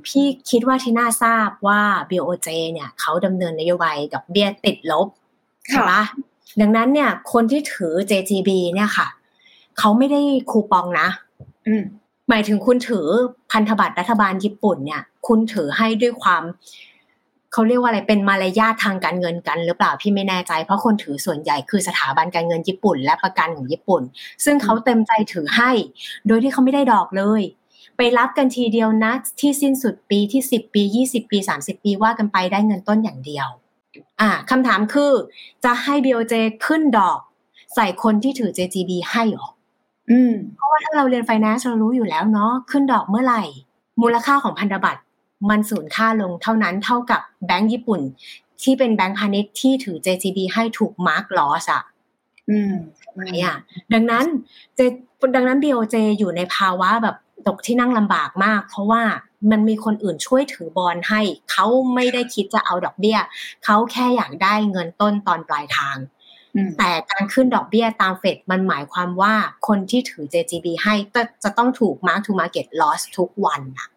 พี่คิดว่าทีน่าทราบว่า BOJ เนี่ยเขาดำเนินนโยบายดอกเบี้ยติดลบใช่ปะดังนั้นเนี่ยคนที่ถือ JGB เนี่ยค่ะเขาไม่ได้คูปองนะหมายถึงคุณถือพันธบัตรรัฐบาลญี่ปุ่นเนี่ยคุณถือให้ด้วยความเขาเรียกว่าอะไรเป็นมารยาททางการเงินกันหรือเปล่าพี่ไม่แน่ใจเพราะคนถือส่วนใหญ่คือสถาบันการเงินญี่ปุ่นและประกันของญี่ปุ่นซึ่งเขาเต็มใจถือให้โดยที่เขาไม่ได้ดอกเลยไปรับกันทีเดียวนะที่สิ้นสุดปีที่10ปี20ปี30ปีว่ากันไปได้เงินต้นอย่างเดียวคำถามคือจะให้ BOJ ขึ้นดอกใส่คนที่ถือ JGB ให้หรอเพราะว่าถ้าเราเรียน Finance เรารู้อยู่แล้วเนาะขึ้นดอกเมื่อไหร่มูลค่าของพันธบัตรมันสูญค่าลงเท่านั้นเท่ากับแบงก์ญี่ปุ่นที่เป็นแบงก์พาณิชย์ที่ถือ JGB ให้ถูกมาร์คลอสอ่ะดังนั้น BOJ อยู่ในภาวะแบบตกที่นั่งลำบากมากเพราะว่ามันมีคนอื่นช่วยถือบอนให้เขาไม่ได้คิดจะเอาดอกเบี้ยเขาแค่อยากได้เงินต้นตอนปลายทางแต่การขึ้นดอกเบี้ยตามเฟดมันหมายความว่าคนที่ถือ JGB ให้จะต้องถูก Mark to Market Loss ทุกวันอ่ะ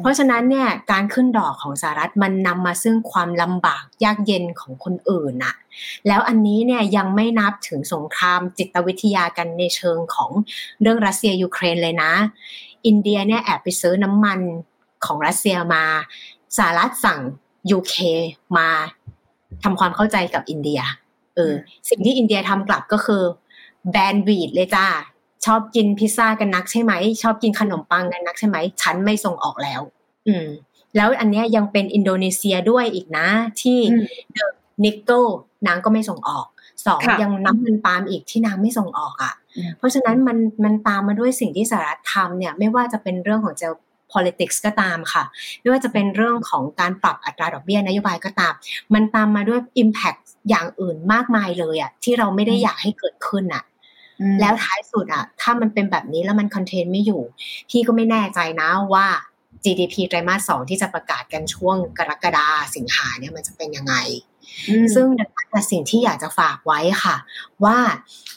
เพราะฉะนั้นเนี่ยการขึ้นดอกของสหรัฐมันนำมาซึ่งความลำบากยากเย็นของคนอื่นน่ะแล้วอันนี้เนี่ยยังไม่นับถึงสงครามจิตวิทยากันในเชิงของเรื่องรัสเซียยูเครนเลยนะอินเดียเนี่ยแอบไปซื้อน้ำมันของรัสเซียมาสหรัฐสั่ง UK มาทำความเข้าใจกับอินเดียสิ่งที่อินเดียทำกลับก็คือแบนวีดเลยจ้าชอบกินพิซซ่ากันนักใช่ไหมชอบกินขนมปังกันนักใช่ไหมฉันไม่ส่งออกแล้วแล้วอันเนี้ยยังเป็นอินโดนีเซียด้วยอีกนะที่นิกเกิลนางก็ไม่ส่งออกสองยังน้ำมันปาล์มอีกที่นางไม่ส่งออกอ่ะเพราะฉะนั้นมันตามมาด้วยสิ่งที่สหรัฐทำเนี่ยไม่ว่าจะเป็นเรื่องของgeopolitics ก็ตามค่ะไม่ว่าจะเป็นเรื่องของการปรับอัตราดอกเบี้ยนโยบายก็ตามมันตามมาด้วย impact อย่างอื่นมากมายเลยอ่ะที่เราไม่ได้อยากให้เกิดขึ้นอ่ะแล้วท้ายสุดอ่ะถ้ามันเป็นแบบนี้แล้วมันคอนเทนไม่อยู่พี่ก็ไม่แน่ใจนะว่า GDP ไตรมาส2ที่จะประกาศกันช่วงกรกฎาคมสิงหาเนี่ยมันจะเป็นยังไงซึ่งนะคะสิ่งที่อยากจะฝากไว้ค่ะว่า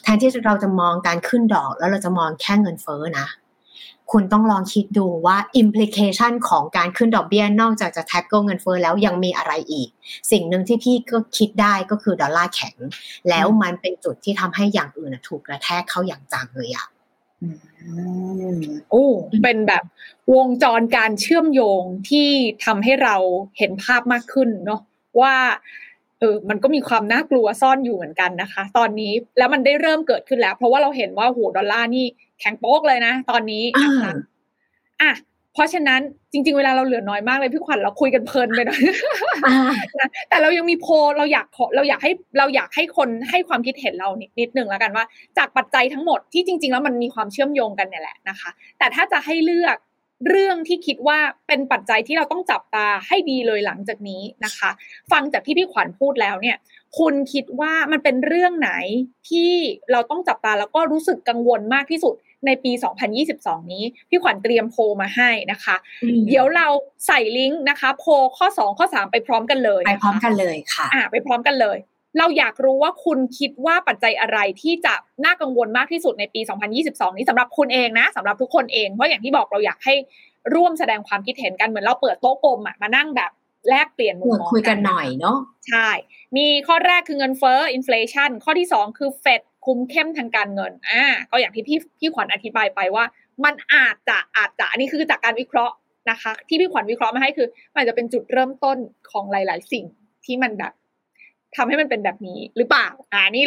แทนที่เราจะมองการขึ้นดอกแล้วเราจะมองแค่เงินเฟ้อนะคุณต้องลองคิดดูว่า implication ของการขึ้นดอกเบี้ยนอกจากจะ tackle เงินเฟ้อแล้วยังมีอะไรอีกสิ่งหนึ่งที่พี่ก็คิดได้ก็คือดอลลาร์แข็งแล้วมันเป็นจุดที่ทำให้อย่างอื่นถูกกระแทกเข้าอย่างจังเลยอ่ะเป็นแบบวงจรการเชื่อมโยงที่ทำให้เราเห็นภาพมากขึ้นเนาะว่ามันก็มีความน่ากลัวซ่อนอยู่เหมือนกันนะคะตอนนี้แล้วมันได้เริ่มเกิดขึ้นแล้วเพราะว่าเราเห็นว่าโหดอลลาร์นี่แข็งโป๊กเลยนะตอนนี้นะคะเพราะฉะนั้นจริงๆเวลาเราเหลือน้อยมากเลยพี่ขวัญเราคุยกันเพลินไปหน่อยแต่เรายังมีโพลเราอยากให้คนให้ความคิดเห็นเรานิดนึงแล้วกันว่าจากปัจจัยทั้งหมดที่จริงๆแล้วมันมีความเชื่อมโยงกันเนี่ยแหละนะคะแต่ถ้าจะให้เลือก เรื่องที่คิดว่าเป็นปัจจัยที่เราต้องจับตาให้ดีเลยหลังจากนี้นะคะฟังจากที่พี่ขวัญพูดแล้วเนี่ยคุณคิดว่ามันเป็นเรื่องไหนที่เราต้องจับตาแล้วก็รู้สึกกังวลมากที่สุดในปี2022นี้พี่ขวัญเตรียมโพลมาให้นะคะเดี๋ยวเราใส่ลิงก์นะคะโพลข้อ2ข้อ3ไปพร้อมกันเลยไปพร้อมกันเลยค่ะไปพร้อมกันเลยเราอยากรู้ว่าคุณคิดว่าปัจจัยอะไรที่จะน่ากังวลมากที่สุดในปี2022นี้สำหรับคุณเองนะสำหรับทุกคนเองเพราะอย่างที่บอกเราอยากให้ร่วมแสดงความคิดเห็นกันเหมือนเราเปิดโต๊ะกลมมานั่งแบบแลกเปลี่ยนมุมมองคุยกันหน่อยเนาะใช่มีข้อแรกคือเงินเฟ้อ inflation ข้อที่2คือ Fed คุมเข้มทางการเงินก็อย่างที่พี่ขวัญอธิบายไปว่ามันอาจจะอันนี้คือจากการวิเคราะห์นะคะที่พี่ขวัญวิเคราะห์มาให้คือมันจะเป็นจุดเริ่มต้นของหลายๆสิ่งที่มันแบบทำให้มันเป็นแบบนี้หรือเปล่านี่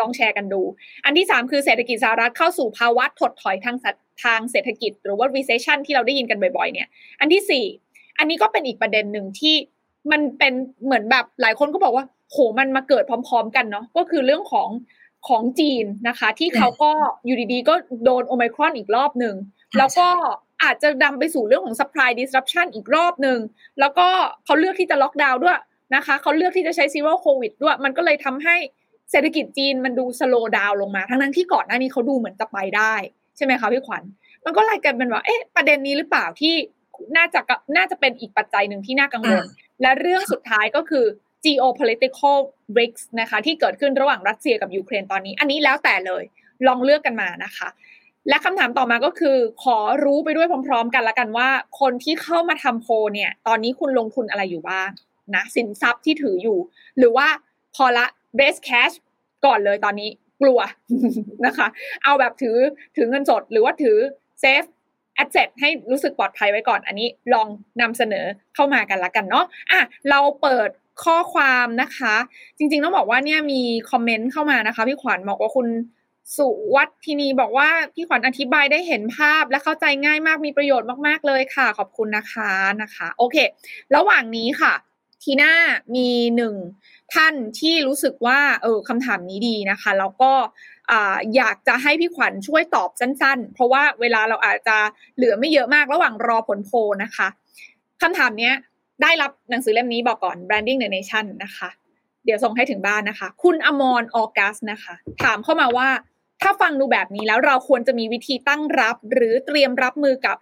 ลองแชร์กันดูอันที่3คือเศรษฐกิจสหรัฐเข้าสู่ภาวะถดถอยทางเศรษฐกิจหรือว่า recession ที่เราได้ยินกันบ่อยๆเนี่ยอันที่4อันนี้ก็เป็นอีกประเด็นหนึ่งที่มันเป็นเหมือนแบบหลายคนก็บอกว่าโหมันมาเกิดพร้อมๆกันเนาะก็คือเรื่องของจีนนะคะที่เขาก็อยู่ดีๆก็โดนโอไมครอนอีกรอบนึงแล้วก็อาจจะนำไปสู่เรื่องของ supply disruption อีกรอบนึงแล้วก็เขาเลือกที่จะล็อกดาวน์ด้วยนะคะเขาเลือกที่จะใช้ zero covid ด้วยมันก็เลยทำให้เศรษฐกิจจีนมันดู slow down ลงมาทั้งที่ก่อนหน้านี้เขาดูเหมือนจะไปได้ใช่ไหมคะพี่ขวัญมันก็เลยกลายเป็นว่าประเด็นนี้หรือเปล่าที่น่าจะเป็นอีกปัจจัยหนึ่งที่น่ากังวลและเรื่องสุดท้ายก็คือ geopolitical risks นะคะที่เกิดขึ้นระหว่างรัสเซียกับยูเครนตอนนี้อันนี้แล้วแต่เลยลองเลือกกันมานะคะและคำถามต่อมาก็คือขอรู้ไปด้วยพร้อมๆกันละกันว่าคนที่เข้ามาทำโพลเนี่ยตอนนี้คุณลงทุนอะไรอยู่บ้างนะสินทรัพย์ที่ถืออยู่หรือว่าพอละ base cash ก่อนเลยตอนนี้กลัว นะคะเอาแบบถือเงินสดหรือว่าถือ safe asset ให้รู้สึกปลอดภัยไว้ก่อนอันนี้ลองนำเสนอเข้ามากันละกันเนาะเราเปิดข้อความนะคะจริงๆต้องบอกว่าเนี่ยมีคอมเมนต์เข้ามานะคะพี่ขวัญบอกว่าคุณสุวัฒนีบอกว่าพี่ขวัญอธิบายได้เห็นภาพและเข้าใจง่ายมากมีประโยชน์มากๆเลยค่ะขอบคุณนะคะโอเคระหว่างนี้ค่ะทีหน้ามี1ท่านที่รู้สึกว่าคำถามนี้ดีนะคะแล้วก็อยากจะให้พี่ขวัญช่วยตอบสั้นๆเพราะว่าเวลาเราอาจจะเหลือไม่เยอะมากระหว่างรอผลโพลนะคะคำถามนี้ได้รับหนังสือเล่มนี้บอกก่อน Branding the Nation นะคะเดี๋ยวส่งให้ถึงบ้านนะคะคุณอมรออกัสนะคะถามเข้ามาว่าถ้าฟังดูแบบนี้แล้วเราควรจะมีวิธีตั้งรับหรือเตรียมรับมือกับ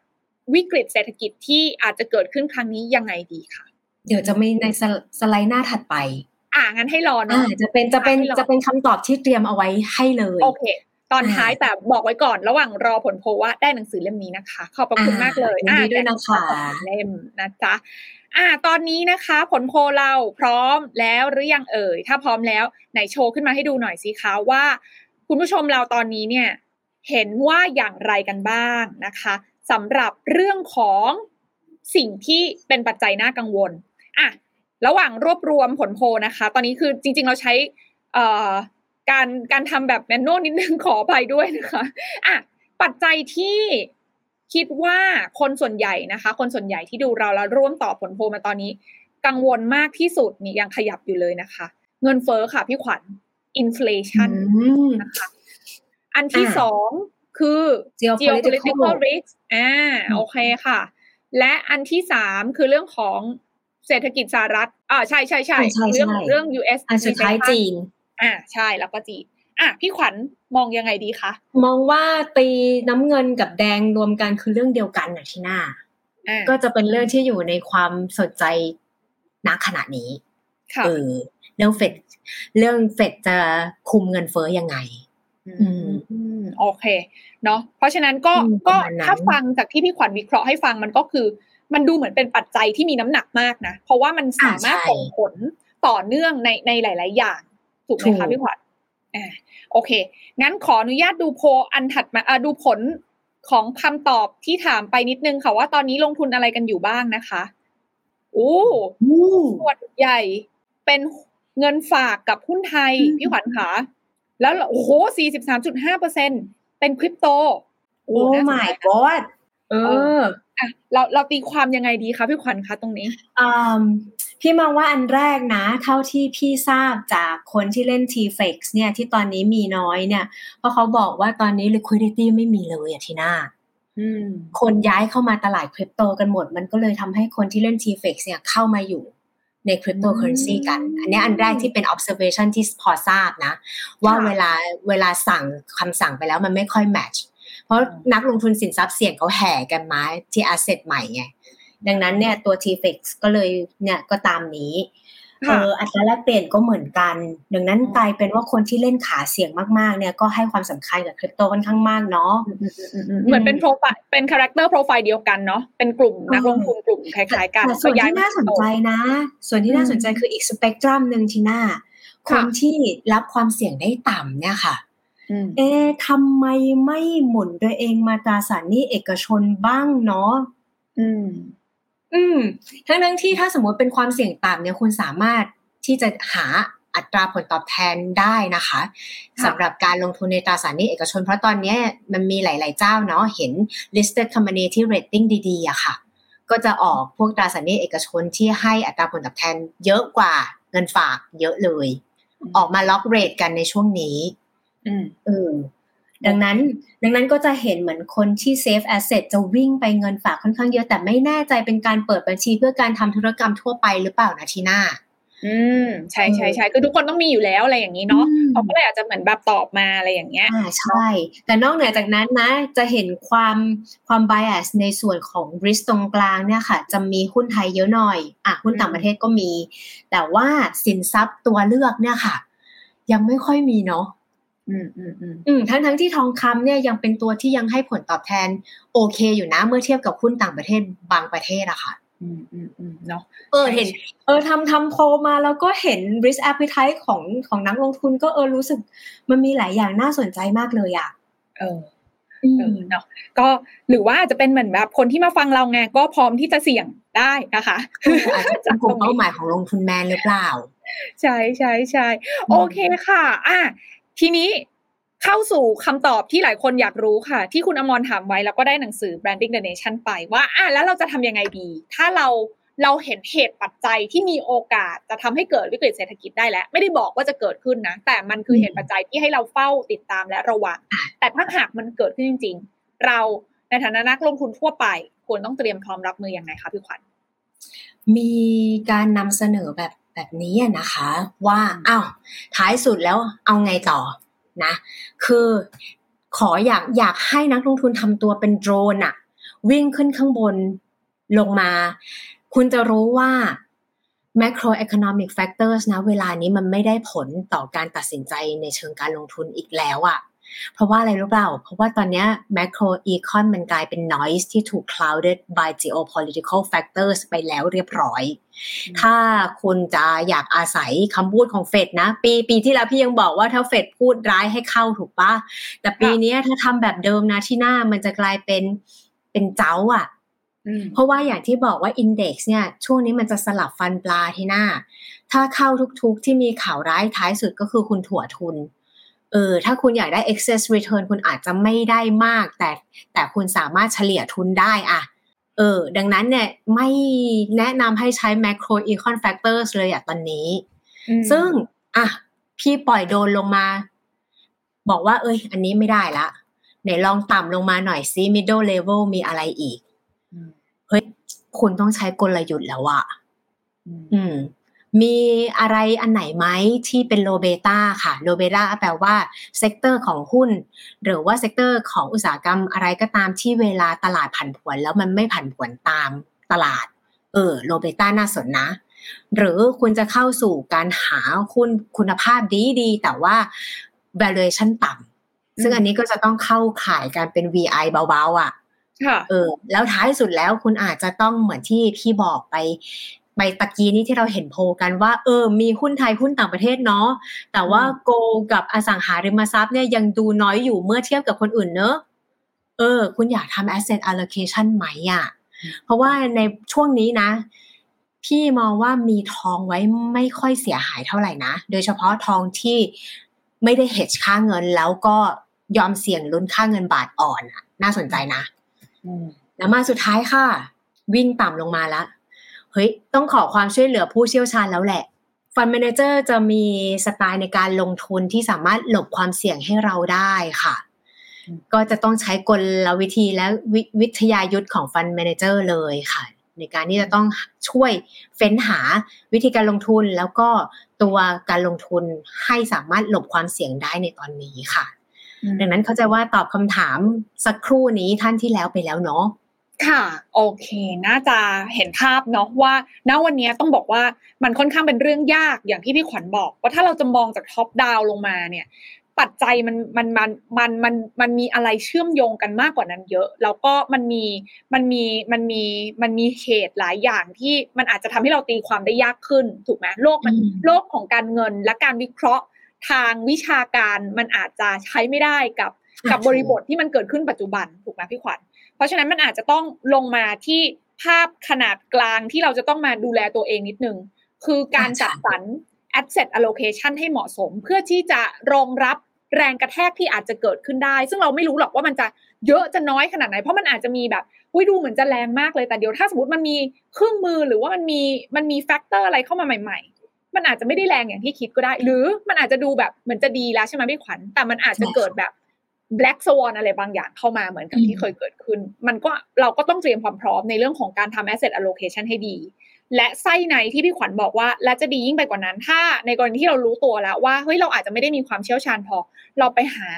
วิกฤตเศรษฐกิจที่อาจจะเกิดขึ้นครั้งนี้ยังไงดีคะเดี๋ยวจะมีในสไลด์หน้าถัดไปงั้นให้รอเนาะจะเป็นคำตอบที่เตรียมเอาไว้ให้เลยโอเคตอนท้ายแต่บอกไว้ก่อนระหว่างรอผลโพลว่าได้หนังสือเล่มนี้นะคะขอบพระคุณมากเลยยินดีด้วยนะคะเล่มนะจ๊ะตอนนี้นะคะผลโพลเราพร้อมแล้วหรือยังเอ่ยถ้าพร้อมแล้วไหนโชว์ขึ้นมาให้ดูหน่อยสิคะว่าคุณผู้ชมเราตอนนี้เนี่ยเห็นว่าอย่างไรกันบ้างนะคะสำหรับเรื่องของสิ่งที่เป็นปัจจัยน่ากังวลระหว่างรวบรวมผลโพลนะคะตอนนี้คือจริงๆเราใช้การทำแบบแมนนวลนิดนึงขออภัยด้วยนะคะปัจจัยที่คิดว่าคนส่วนใหญ่ที่ดูเราแล้วร่วมตอบผลโพลมาตอนนี้กังวลมากที่สุดนี่ยังขยับอยู่เลยนะคะเงินเฟ้อค่ะพี่ขวัญ inflation นะคะอันที่2คือ geopolitical risk โอเคค่ะและอันที่3คือเรื่องของเศรษฐกิจสหรัฐใช่เรื่อง US สุดท้ายจีนใช่แล้วก็จีนพี่ขวัญมองยังไงดีคะมองว่าตีน้ำเงินกับแดงรวมกันคือเรื่องเดียวกันที่หน้าก็จะเป็นเรื่องที่อยู่ในความสนใจณขณะนี้ค่ะเรื่องเฟดจะคุมเงินเฟ้อยังไงโอเคเนาะเพราะฉะนั้นก็ถ้าฟังจากที่พี่ขวัญวิเคราะห์ให้ฟังมันก็คือมันดูเหมือนเป็นปัจจัยที่มีน้ำหนักมากนะเพราะว่ามันสามารถส่งผลต่อเนื่องในหลายๆอย่างถูกไหมคะพี่ขวัญโอเคงั้นขออนุญาตดูโพอันถัดมาดูผลของคำตอบที่ถามไปนิดนึงค่ะว่าตอนนี้ลงทุนอะไรกันอยู่บ้างนะคะส่วนใหญ่เป็นเงินฝากกับหุ้นไทยพี่ขวัญค่ะแล้วโอ้โห 43.5% เป็นคริปโตโอ้ my god เราตีความยังไงดีคะพี่ขวัญคะตรงนี้พี่มองว่าอันแรกนะเท่าที่พี่ทราบจากคนที่เล่น T-Flex เนี่ยที่ตอนนี้มีน้อยเนี่ยเพราะเขาบอกว่าตอนนี้ liquidity ไม่มีเลยทีหน้า คนย้ายเข้ามาตลาดคริปโตกันหมดมันก็เลยทำให้คนที่เล่น TFX เนี่ยเข้ามาอยู่ในคริปโตเคอเรนซีกันอันนี้อันแรกที่เป็น observation ที่พอทราบนะว่าเวลาสั่งคำสั่งไปแล้วมันไม่ค่อยแมทช์เพราะนักลงทุนสินทรัพย์เสี่ยงเขาแห่กันมาที่ asset ใหม่ไงดังนั้นเนี่ยตัว TFX ก็เลยเนี่ยก็ตามนี้อัตราแลกเปลี่ยนก็เหมือนกันดังนั้นกลายเป็นว่าคนที่เล่นขาเสี่ยงมากๆเนี่ยก็ให้ความสำคัญกับคริปโตค่อนข้างมากเนาะเหมือนเป็นโปรไฟล์เป็นคาแรคเตอร์โปรไฟล์เดียวกันเนาะเป็นกลุ่มนักลงทุนกลุ่มคล้ายๆกันส่วนที่น่าสนใจนะส่วนที่น่าสนใจคืออีกสเปกตรัมนึงที่น่าคนที่รับความเสี่ยงได้ต่ำเนี่ยค่ะทำไมไม่หมุนตัวเองมาตราสารหนี้เอกชนบ้างเนาะทั้งที่ถ้าสมมติเป็นความเสี่ยงต่ำเนี่ยคุณสามารถที่จะหาอัตราผลตอบแทนได้นะคะสำหรับการลงทุนในตราสารหนี้เอกชนเพราะตอนนี้มันมีหลายๆเจ้าเนาะเห็น listed company ที่ rating ดีๆอะค่ะก็จะออกพวกตราสารหนี้เอกชนที่ให้อัตราผลตอบแทนเยอะกว่าเงินฝากเยอะเลยออกมาล็อกเรทกันในช่วงนี้ดังนั้นก็จะเห็นเหมือนคนที่ safe asset จะวิ่งไปเงินฝากค่อนข้างเยอะแต่ไม่แน่ใจเป็นการเปิดบัญชีเพื่อการทำธุรกรรมทั่วไปหรือเปล่านะทีน่าใช่ใช่คือทุกคนต้องมีอยู่แล้วอะไรอย่างนี้เนาะเขาก็เลยอาจจะเหมือนแบบตอบมาอะไรอย่างเงี้ยใช่แต่นอกเหนือจากนั้นนะจะเห็นความ bias ในส่วนของ risk ตรงกลางเนี่ยค่ะจะมีหุ้นไทยเยอะหน่อยหุ้นต่างประเทศก็มีแต่ว่าสินทรัพย์ตัวเลือกเนี่ยค่ะยังไม่ค่อยมีเนาะทั้งที่ทองคำเนี่ยยังเป็นตัวที่ยังให้ผลตอบแทนโอเคอยู่นะเมื่อเทียบกับหุ้นต่างประเทศบางประเทศอะค่ะเนาะเห็นทำโพลมาแล้วก็เห็น risk appetite ของนักลงทุนก็รู้สึกมันมีหลายอย่างน่าสนใจมากเลยอะเนาะก็หรือว่าจะเป็นเหมือนแบบคนที่มาฟังเราไงก็พร้อมที่จะเสี่ยงได้นะคะอาจจะเป็นกลุ่มเป้าหมายของลงทุนแมนหรือเปล่าใช่ใช่ใช่โอเคค่ะทีนี้เข้าสู่คำตอบที่หลายคนอยากรู้ค่ะที่คุณอมรถามไว้แล้วก็ได้หนังสือ Branding the Nation ไปว่าแล้วเราจะทำยังไงดีถ้าเราเห็นเหตุปัจจัยที่มีโอกาสจะทำให้เกิดวิกฤตเศรษฐกิจได้แล้วไม่ได้บอกว่าจะเกิดขึ้นนะแต่มันคือเหตุปัจจัยที่ให้เราเฝ้าติดตามและระวังแต่ถ้าหากมันเกิดขึ้นจริงๆเราในฐานะนักลงทุนทั่วไปควรต้องเตรียมพร้อมรับมือยังไงคะพี่ขวัญมีการนำเสนอแบบนี้นะคะว่าท้ายสุดแล้วเอาไงต่อนะคือขออยากให้นักลงทุนทำตัวเป็นโดรนอะวิ่งขึ้นข้างบนลงมาคุณจะรู้ว่า macroeconomic factors นะเวลานี้มันไม่ได้ผลต่อการตัดสินใจในเชิงการลงทุนอีกแล้วอะเพราะว่าอะไรรู้เปล่าเพราะว่าตอนนี้ macro econ มันกลายเป็น noise ที่ถูก clouded by geopolitical factors ไปแล้วเรียบร้อยถ้าคุณจะอยากอาศัยคำพูดของเฟดนะปีที่แล้วพี่ยังบอกว่าถ้าเฟดพูดร้ายให้เข้าถูกปะแต่ปีนี้ถ้าทำแบบเดิมนะที่หน้ามันจะกลายเป็นเจ้าอ่ะเพราะว่าอย่างที่บอกว่า index เนี่ยช่วงนี้มันจะสลับฟันปลาที่หน้าถ้าเข้าทุกๆที่มีข่าวร้ายท้ายสุดก็คือคุณถั่วทุนถ้าคุณอยากได้ excess return คุณอาจจะไม่ได้มากแต่คุณสามารถเฉลี่ยทุนได้ดังนั้นเนี่ยไม่แนะนำให้ใช้ macro econ factors เลยตอนนี้ซึ่งพี่ปล่อยโดนลงมาบอกว่าอันนี้ไม่ได้ละไหนลองต่ำลงมาหน่อยซิ middle level มีอะไรอีกเฮ้ยคุณต้องใช้กลยุทธ์แล้วอะมีอะไรอันไหนไหมที่เป็นโลเบต้าค่ะโลเบต้าแปลว่าเซกเตอร์ของหุ้นหรือว่าเซกเตอร์ของอุตสาหกรรมอะไรก็ตามที่เวลาตลาดผันผวนแล้วมันไม่ผันผวนตามตลาดโลเบต้าน่าสนนะหรือคุณจะเข้าสู่การหาหุ้นคุณภาพดีๆแต่ว่า valuation ต่ำซึ่งอันนี้ก็จะต้องเข้าขายการเป็น VI เบาๆแล้วท้ายสุดแล้วคุณอาจจะต้องเหมือนที่พี่บอกไปตะกี้นี้ที่เราเห็นโพลกันว่ามีหุ้นไทยหุ้นต่างประเทศเนาะแต่ว่าโกลกับอสังหาริมทรัพย์เนี่ยยังดูน้อยอยู่เมื่อเทียบกับคนอื่นเนอะคุณอยากทำ asset allocation ไหมอะเพราะว่าในช่วงนี้นะพี่มองว่ามีทองไว้ไม่ค่อยเสียหายเท่าไหร่นะโดยเฉพาะทองที่ไม่ได้ hedge ค่าเงินแล้วก็ยอมเสี่ยงลุ้นค่าเงินบาทอ่อนน่าสนใจนะแล้วมาสุดท้ายค่ะวิ่งต่ำลงมาละเฮ้ยต้องขอความช่วยเหลือผู้เชี่ยวชาญแล้วแหละ Fund Manager จะมีสไตล์ในการลงทุนที่สามารถหลบความเสี่ยงให้เราได้ค่ะ ก็จะต้องใช้กลวิธีและวิทยายุทธของ Fund Manager เลยค่ะในการที่จะต้องช่วยเฟ้นหาวิธีการลงทุนแล้วก็ตัวการลงทุนให้สามารถหลบความเสี่ยงได้ในตอนนี้ค่ะดังนั้นเข้าใจว่าตอบคำถามสักครู่นี้ท่านที่แล้วไปแล้วเนาะค่ะโอเคน่าจะเห็นภาพเนาะว่าณวันนี้ต้องบอกว่ามันค่อนข้างเป็นเรื่องยากอย่างที่พี่ขวัญบอกว่าถ้าเราจะมองจากท็อปดาวน์ลงมาเนี่ยปัจจัยมันมีอะไรเชื่อมโยงกันมากกว่านั้นเยอะแล้วก็มันมีเหตุหลายอย่างที่มันอาจจะทำให้เราตีความได้ยากขึ้นถูกไหมโลกของการเงินและการวิเคราะห์ทางวิชาการมันอาจจะใช้ไม่ได้กับบริบทที่มันเกิดขึ้นปัจจุบันถูกไหมพี่ขวัญเพราะฉะนั้นมันอาจจะต้องลงมาที่ภาพขนาดกลางที่เราจะต้องมาดูแลตัวเองนิดนึงคือการจัดสรร asset allocation ให้เหมาะสมเพื่อที่จะรองรับแรงกระแทกที่อาจจะเกิดขึ้นได้ซึ่งเราไม่รู้หรอกว่ามันจะเยอะจะน้อยขนาดไหนเพราะมันอาจจะมีแบบอุ๊ยดูเหมือนจะแรงมากเลยแต่เดี๋ยวถ้าสมมติมันมีเครื่องมือหรือว่ามันมีแฟกเตอร์อะไรเข้ามาใหม่ๆมันอาจจะไม่ได้แรงอย่างที่คิดก็ได้หรือมันอาจจะดูแบบเหมือนจะดีแล้วใช่มั้ยพี่ขวัญแต่มันอาจจะเกิดแบบblack swan อะไรบางอย่างเข้ามาเหมือนกับที่เคยเกิดขึ้นมันก็เราก็ต้องเตรียมความพร้อมในเรื่องของการทำ asset allocation ให้ดีและไส้ในที่พี่ขวัญบอกว่าและจะดียิ่งไปกว่านั้นถ้าในกรณีที่เรารู้ตัวแล้วว่าเฮ้ยเราอาจจะไม่ได้มีความเชี่ยวชาญพอเราไปหา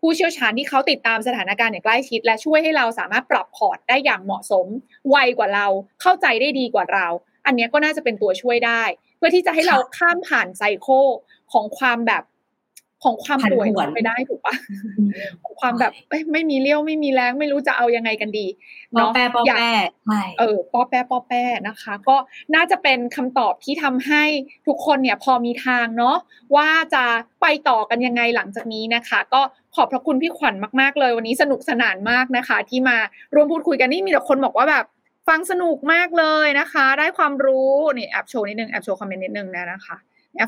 ผู้เชี่ยวชาญที่เขาติดตามสถานการณ์อย่างใกล้ชิดและช่วยให้เราสามารถปรับพอร์ตได้อย่างเหมาะสมไวกว่าเราเข้าใจได้ดีกว่าเราอันนี้ก็น่าจะเป็นตัวช่วยได้เพื่อที่จะให้เราข้ามผ่านไซเคิลของความแบบของความป่วยไปได้ถูกป่ะของความแบบไม่มีเลี้ยวไม่มีแรงไม่รู้จะเอายังไงกันดีเนาะป้อแปะนะคะก็น่าจะเป็นคำตอบที่ทำให้ทุกคนเนี่ยพอมีทางเนาะว่าจะไปต่อกันยังไงหลังจากนี้นะคะก็ขอบพระคุณพี่ขวัญมากๆเลยวันนี้สนุกสนานมากนะคะที่มาร่วมพูดคุยกันนี่มีแต่คนบอกว่าแบบฟังสนุกมากเลยนะคะได้ความรู้นี่แอบโชว์นิดนึงแอบโชว์คอมเมนต์นิดนึงนะคะ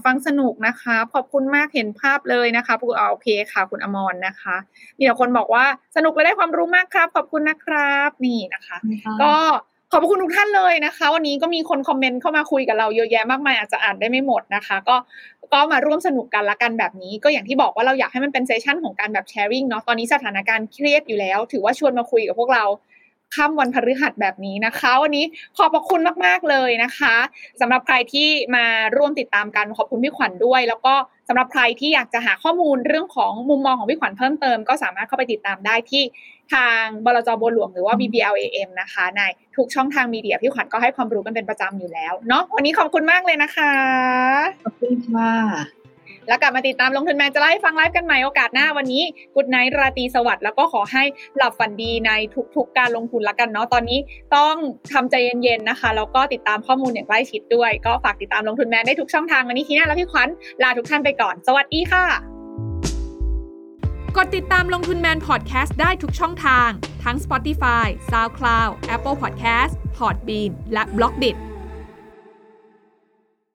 ฟังสนุกนะคะขอบคุณมากเห็นภาพเลยนะคะผู้โอเคค่ะคุณอมรนะคะมีหลายคนบอกว่าสนุกและได้ความรู้มากครับขอบคุณนะครับนี่นะคะก็ขอบคุณทุกท่านเลยนะคะวันนี้ก็มีคนคอมเมนต์เข้ามาคุยกับเราเยอะแยะมากมายอาจจะอ่านได้ไม่หมดนะคะก็มาร่วมสนุกกันละกันแบบนี้ก็อย่างที่บอกว่าเราอยากให้มันเป็นเซสชั่นของการแบบแชร์ริ่งเนาะตอนนี้สถานการณ์เครียดอยู่แล้วถือว่าชวนมาคุยกับพวกเราค่ำวันพฤหัสแบบนี้นะคะวันนี้ขอบพระคุณมากๆเลยนะคะสำหรับใครที่มาร่วมติดตามกันขอบคุณพี่ขวัญด้วยแล้วก็สำหรับใครที่อยากจะหาข้อมูลเรื่องของมุมมองของพี่ขวัญเพิ่มเติมก็สามารถเข้าไปติดตามได้ที่ทางบลจ.บัวหลวงหรือว่า BBLAM นะคะในทุกช่องทางมีเดียพี่ขวัญก็ให้ความรู้กันเป็นประจำอยู่แล้วเนาะวันนี้ขอบคุณมากเลยนะคะขอบคุณค่ะแล้วกลับมาติดตามลงทุนแมนจะไลฟ์ฟังไลฟ์กันใหม่โอกาสหน้าวันนี้กู๊ดไนท์ราตรีสวัสดิ์แล้วก็ขอให้หลับฝันดีในทุกๆการลงทุนละกันเนาะตอนนี้ต้องทำใจเย็นๆนะคะแล้วก็ติดตามข้อมูลอย่างใกล้ชิดด้วยก็ฝากติดตามลงทุนแมนได้ทุกช่องทางวันนี้ทีน่าและพี่ขวัญลาทุกท่านไปก่อนสวัสดีค่ะกดติดตามลงทุนแมนพอดแคสต์ได้ทุกช่องทางทั้ง Spotify SoundCloud Apple Podcast Podbean และ Blockdit